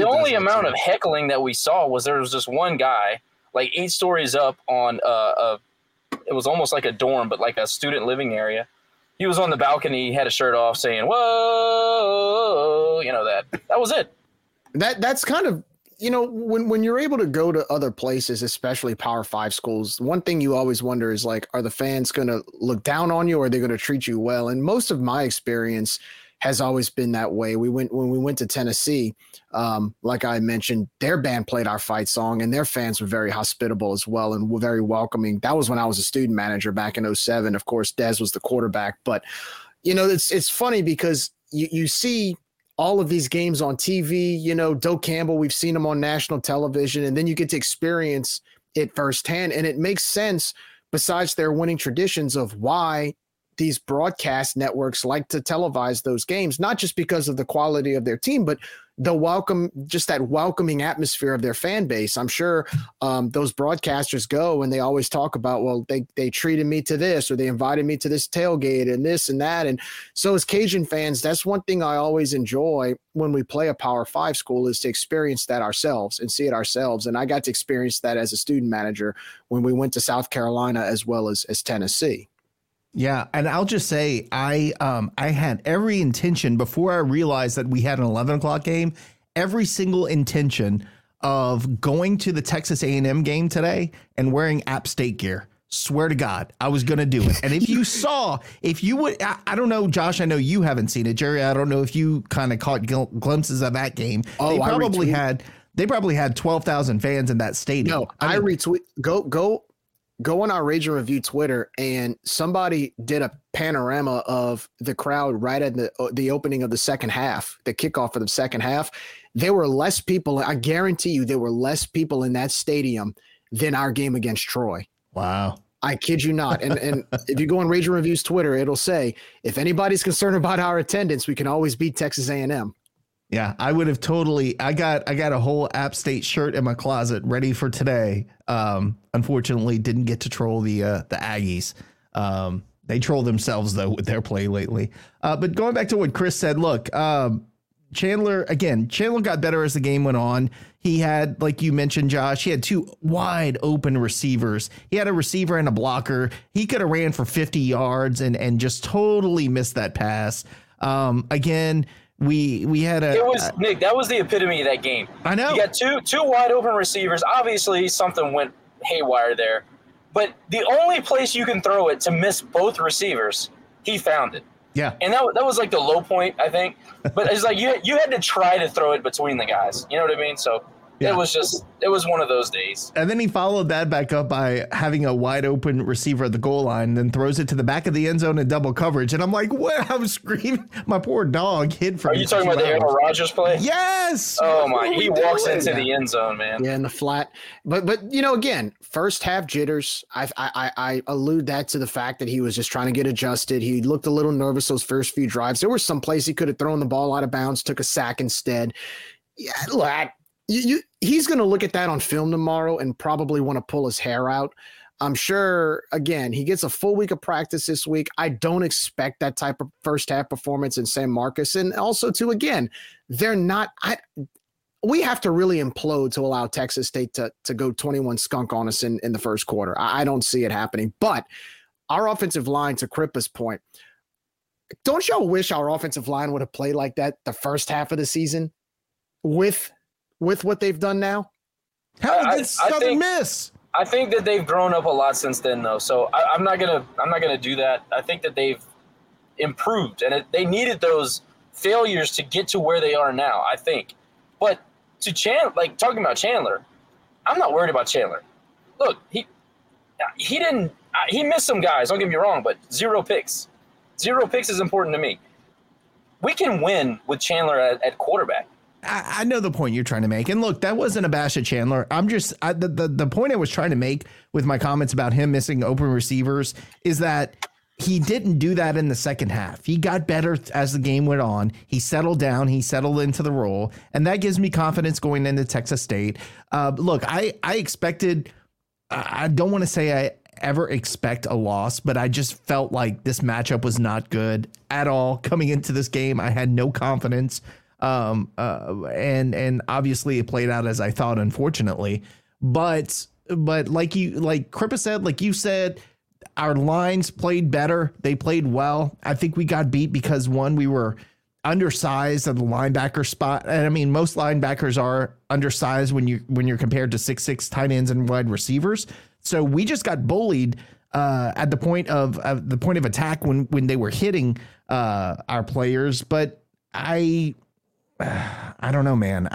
only amount of heckling that we saw was there was just one guy like 8 stories up on it was almost like a dorm, but like a student living area. He was on the balcony, had a shirt off, saying, whoa, you know, that was it. That's kind of, you know, when you're able to go to other places, especially Power 5 schools, one thing you always wonder is like, are the fans going to look down on you, or are they going to treat you well? And most of my experience has always been that way. When we went to Tennessee, like I mentioned, their band played our fight song, and their fans were very hospitable as well and were very welcoming. That was when I was a student manager back in 2007. Of course, Dez was the quarterback. But, you know, it's funny because you see all of these games on TV. You know, Doe Campbell, we've seen him on national television, and then you get to experience it firsthand. And it makes sense, besides their winning traditions, of why these broadcast networks like to televise those games, not just because of the quality of their team, but that welcoming atmosphere of their fan base. I'm sure those broadcasters go and they always talk about, well, they treated me to this, or they invited me to this tailgate and this and that. And so as Cajun fans, that's one thing I always enjoy when we play a Power 5 school, is to experience that ourselves and see it ourselves. And I got to experience that as a student manager when we went to South Carolina as well as Tennessee. Yeah, and I'll just say I had every intention, before I realized that we had an 11 o'clock game, every single intention of going to the Texas A&M game today and wearing App State gear. Swear to God, I was going to do it. And I don't know, Josh, I know you haven't seen it. Jerry, I don't know if you kind of caught glimpses of that game. Oh, They probably had 12,000 fans in that stadium. No, I mean, retweet. Go on our Rage and Review Twitter, and somebody did a panorama of the crowd right at the opening of the second half, the kickoff of the second half. There were less people. I guarantee you there were less people in that stadium than our game against Troy. Wow. I kid you not. And if you go on Rage and Review's Twitter, it'll say, if anybody's concerned about our attendance, we can always beat Texas A&M. Yeah, I would have totally. I got a whole App State shirt in my closet ready for today. Unfortunately, didn't get to troll the Aggies. They troll themselves though with their play lately. But going back to what Chris said, look, Chandler got better as the game went on. He had, like you mentioned, Josh, he had 2 wide open receivers. He had a receiver and a blocker. He could have ran for 50 yards and just totally missed that pass. We had a. It was Nick. That was the epitome of that game. I know. You got two wide open receivers. Obviously, something went haywire there, but the only place you can throw it to miss both receivers, he found it. Yeah. And that was like the low point, I think. But it's like you had to try to throw it between the guys. You know what I mean? So Yeah. It was one of those days. And then he followed that back up by having a wide open receiver at the goal line, then throws it to the back of the end zone in double coverage. And I'm like, what? I'm screaming. My poor dog hid from me. Are you talking about the Aaron Rodgers play? Yes. Oh, my. He walks into the end zone, man. Yeah, in the flat. But you know, again, first half jitters. I allude that to the fact that he was just trying to get adjusted. He looked a little nervous those first few drives. There were some places he could have thrown the ball out of bounds, took a sack instead. Yeah, look, he's going to look at that on film tomorrow and probably want to pull his hair out. I'm sure, again, he gets a full week of practice this week. I don't expect that type of first half performance in San Marcos. And also, too, again, they're not we have to really implode to allow Texas State to go 21 skunk on us in the first quarter. I don't see it happening. But our offensive line, to Crippa's point, don't y'all wish our offensive line would have played like that the first half of the season with what they've done now? How did Southern miss? I think that they've grown up a lot since then, though. So I'm not gonna do that. I think that they've improved, and they needed those failures to get to where they are now, I think. But to Chandler, like talking about Chandler, I'm not worried about Chandler. Look, he missed some guys. Don't get me wrong, but zero picks. Zero picks is important to me. We can win with Chandler at quarterback. I know the point you're trying to make. And look, that wasn't a bash at Chandler. I'm just the point I was trying to make with my comments about him missing open receivers is that he didn't do that in the second half. He got better as the game went on. He settled down. He settled into the role. And that gives me confidence going into Texas State. Look, I expected – I don't want to say I ever expect a loss, but I just felt like this matchup was not good at all. Coming into this game, I had no confidence. And obviously it played out as I thought, unfortunately, but like Crippa said, like you said, our lines played better. They played well. I think we got beat because one, we were undersized at the linebacker spot. And I mean, most linebackers are undersized when you're compared to 6'6" tight ends and wide receivers. So we just got bullied at the point of attack when they were hitting our players. But I don't know, man.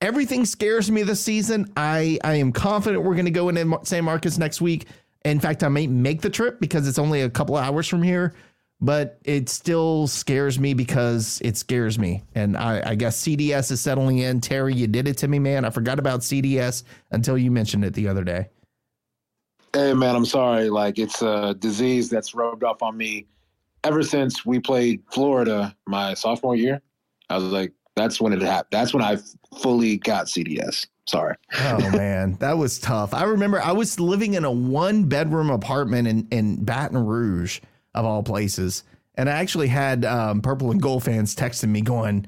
Everything scares me this season. I am confident we're going to go into San Marcos next week. In fact, I may make the trip because it's only a couple of hours from here, but it still scares me because it scares me. And I guess CDS is settling in. Terry, you did it to me, man. I forgot about CDS until you mentioned it the other day. Hey man, I'm sorry. Like it's a disease that's rubbed off on me ever since we played Florida my sophomore year. I was like, that's when it happened. That's when I fully got CDS. Sorry. Oh, man. That was tough. I remember I was living in a one-bedroom apartment in Baton Rouge, of all places. And I actually had Purple and Gold fans texting me going,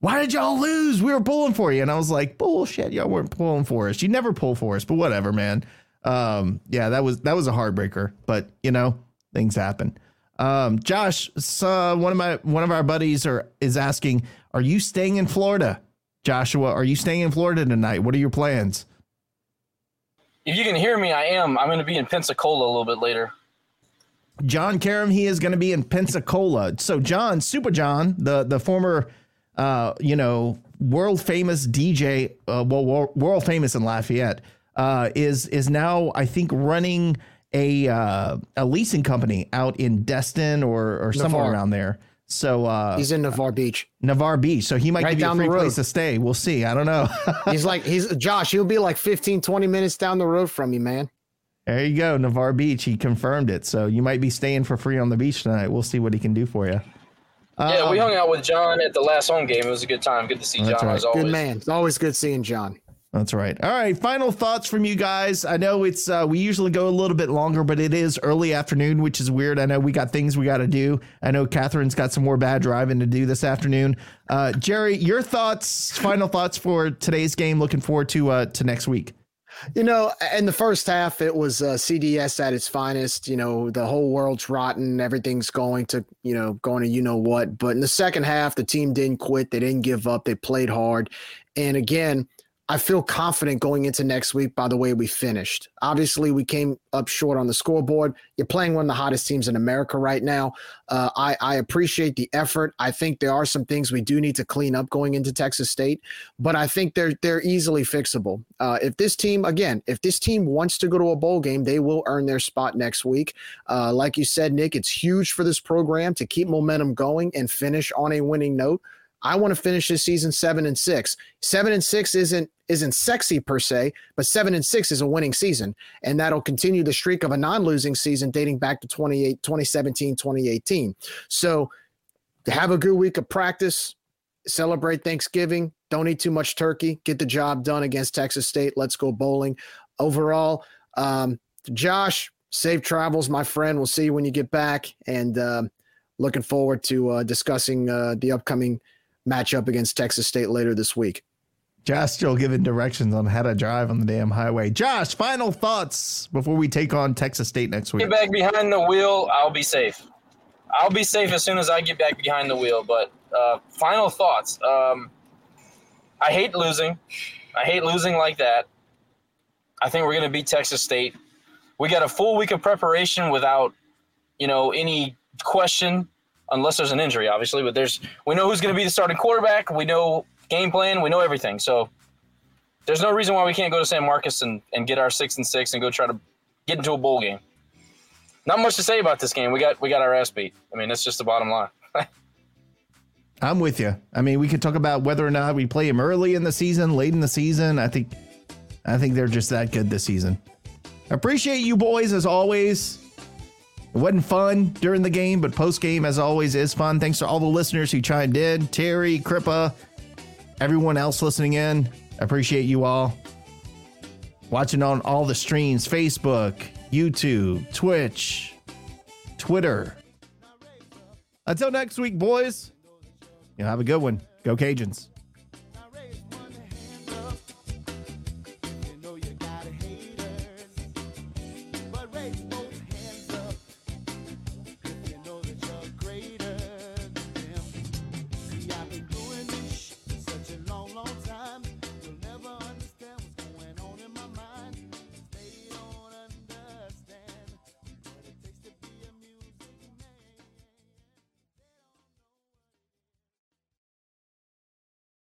why did y'all lose? We were pulling for you. And I was like, bullshit, y'all weren't pulling for us. You never pull for us, but whatever, man. Yeah, that was a heartbreaker. But, you know, things happen. Josh, so one of our buddies is asking, are you staying in Florida? Joshua, are you staying in Florida tonight? What are your plans? If you can hear me, I am. I'm going to be in Pensacola a little bit later. John Karam, he is going to be in Pensacola. So John, Super John, the former, world famous DJ, world famous in Lafayette, is now, I think, running a leasing company out in Destin or somewhere around there. So he's in Navarre Beach. So he might give you a free place to stay. We'll see. I don't know. he's Josh. He'll be like 15, 20 minutes down the road from you, man. There you go. Navarre Beach. He confirmed it. So you might be staying for free on the beach tonight. We'll see what he can do for you. Yeah, we hung out with John at the last home game. It was a good time. Good to see John. Right. As always. Good man. It's always good seeing John. That's right. All right. Final thoughts from you guys. I know it's we usually go a little bit longer, but it is early afternoon, which is weird. I know we got things we got to do. I know Catherine's got some more bad driving to do this afternoon. Jerry, your thoughts, final thoughts for today's game. Looking forward to next week. You know, in the first half, it was CDS at its finest. You know, the whole world's rotten. Everything's going to you know what. But in the second half, the team didn't quit. They didn't give up. They played hard. And again, I feel confident going into next week by the way we finished. Obviously, we came up short on the scoreboard. You're playing one of the hottest teams in America right now. I appreciate the effort. I think there are some things we do need to clean up going into Texas State, but I think they're easily fixable. If this team wants to go to a bowl game, they will earn their spot next week. Like you said, Nick, it's huge for this program to keep momentum going and finish on a winning note. I want to finish this season 7-6. 7-6 isn't sexy per se, but 7-6 is a winning season, and that'll continue the streak of a non-losing season dating back to 2017, 2018. So have a good week of practice, celebrate Thanksgiving, don't eat too much turkey, get the job done against Texas State. Let's go bowling. Overall, Josh, safe travels, my friend. We'll see you when you get back, and looking forward to discussing the upcoming matchup against Texas State later this week. Josh still giving directions on how to drive on the damn highway. Josh, final thoughts before we take on Texas State next week. Get back behind the wheel. I'll be safe. I'll be safe as soon as I get back behind the wheel. But final thoughts. I hate losing. I hate losing like that. I think we're going to beat Texas State. We got a full week of preparation without, any question, unless there's an injury, obviously. But we know who's going to be the starting quarterback. We know game plan, we know everything. So there's no reason why we can't go to San Marcos and get our 6-6 and go try to get into a bowl game. Not much to say about this game. We got our ass beat. I mean, that's just the bottom line. I'm with you. I mean, we could talk about whether or not we play them early in the season, late in the season. I think they're just that good this season. Appreciate you boys as always. It wasn't fun during the game, but post-game, as always, is fun. Thanks to all the listeners who chimed in. Terry, Crippa, everyone else listening in, appreciate you all. Watching on all the streams, Facebook, YouTube, Twitch, Twitter. Until next week, boys, you'll have a good one. Go Cajuns.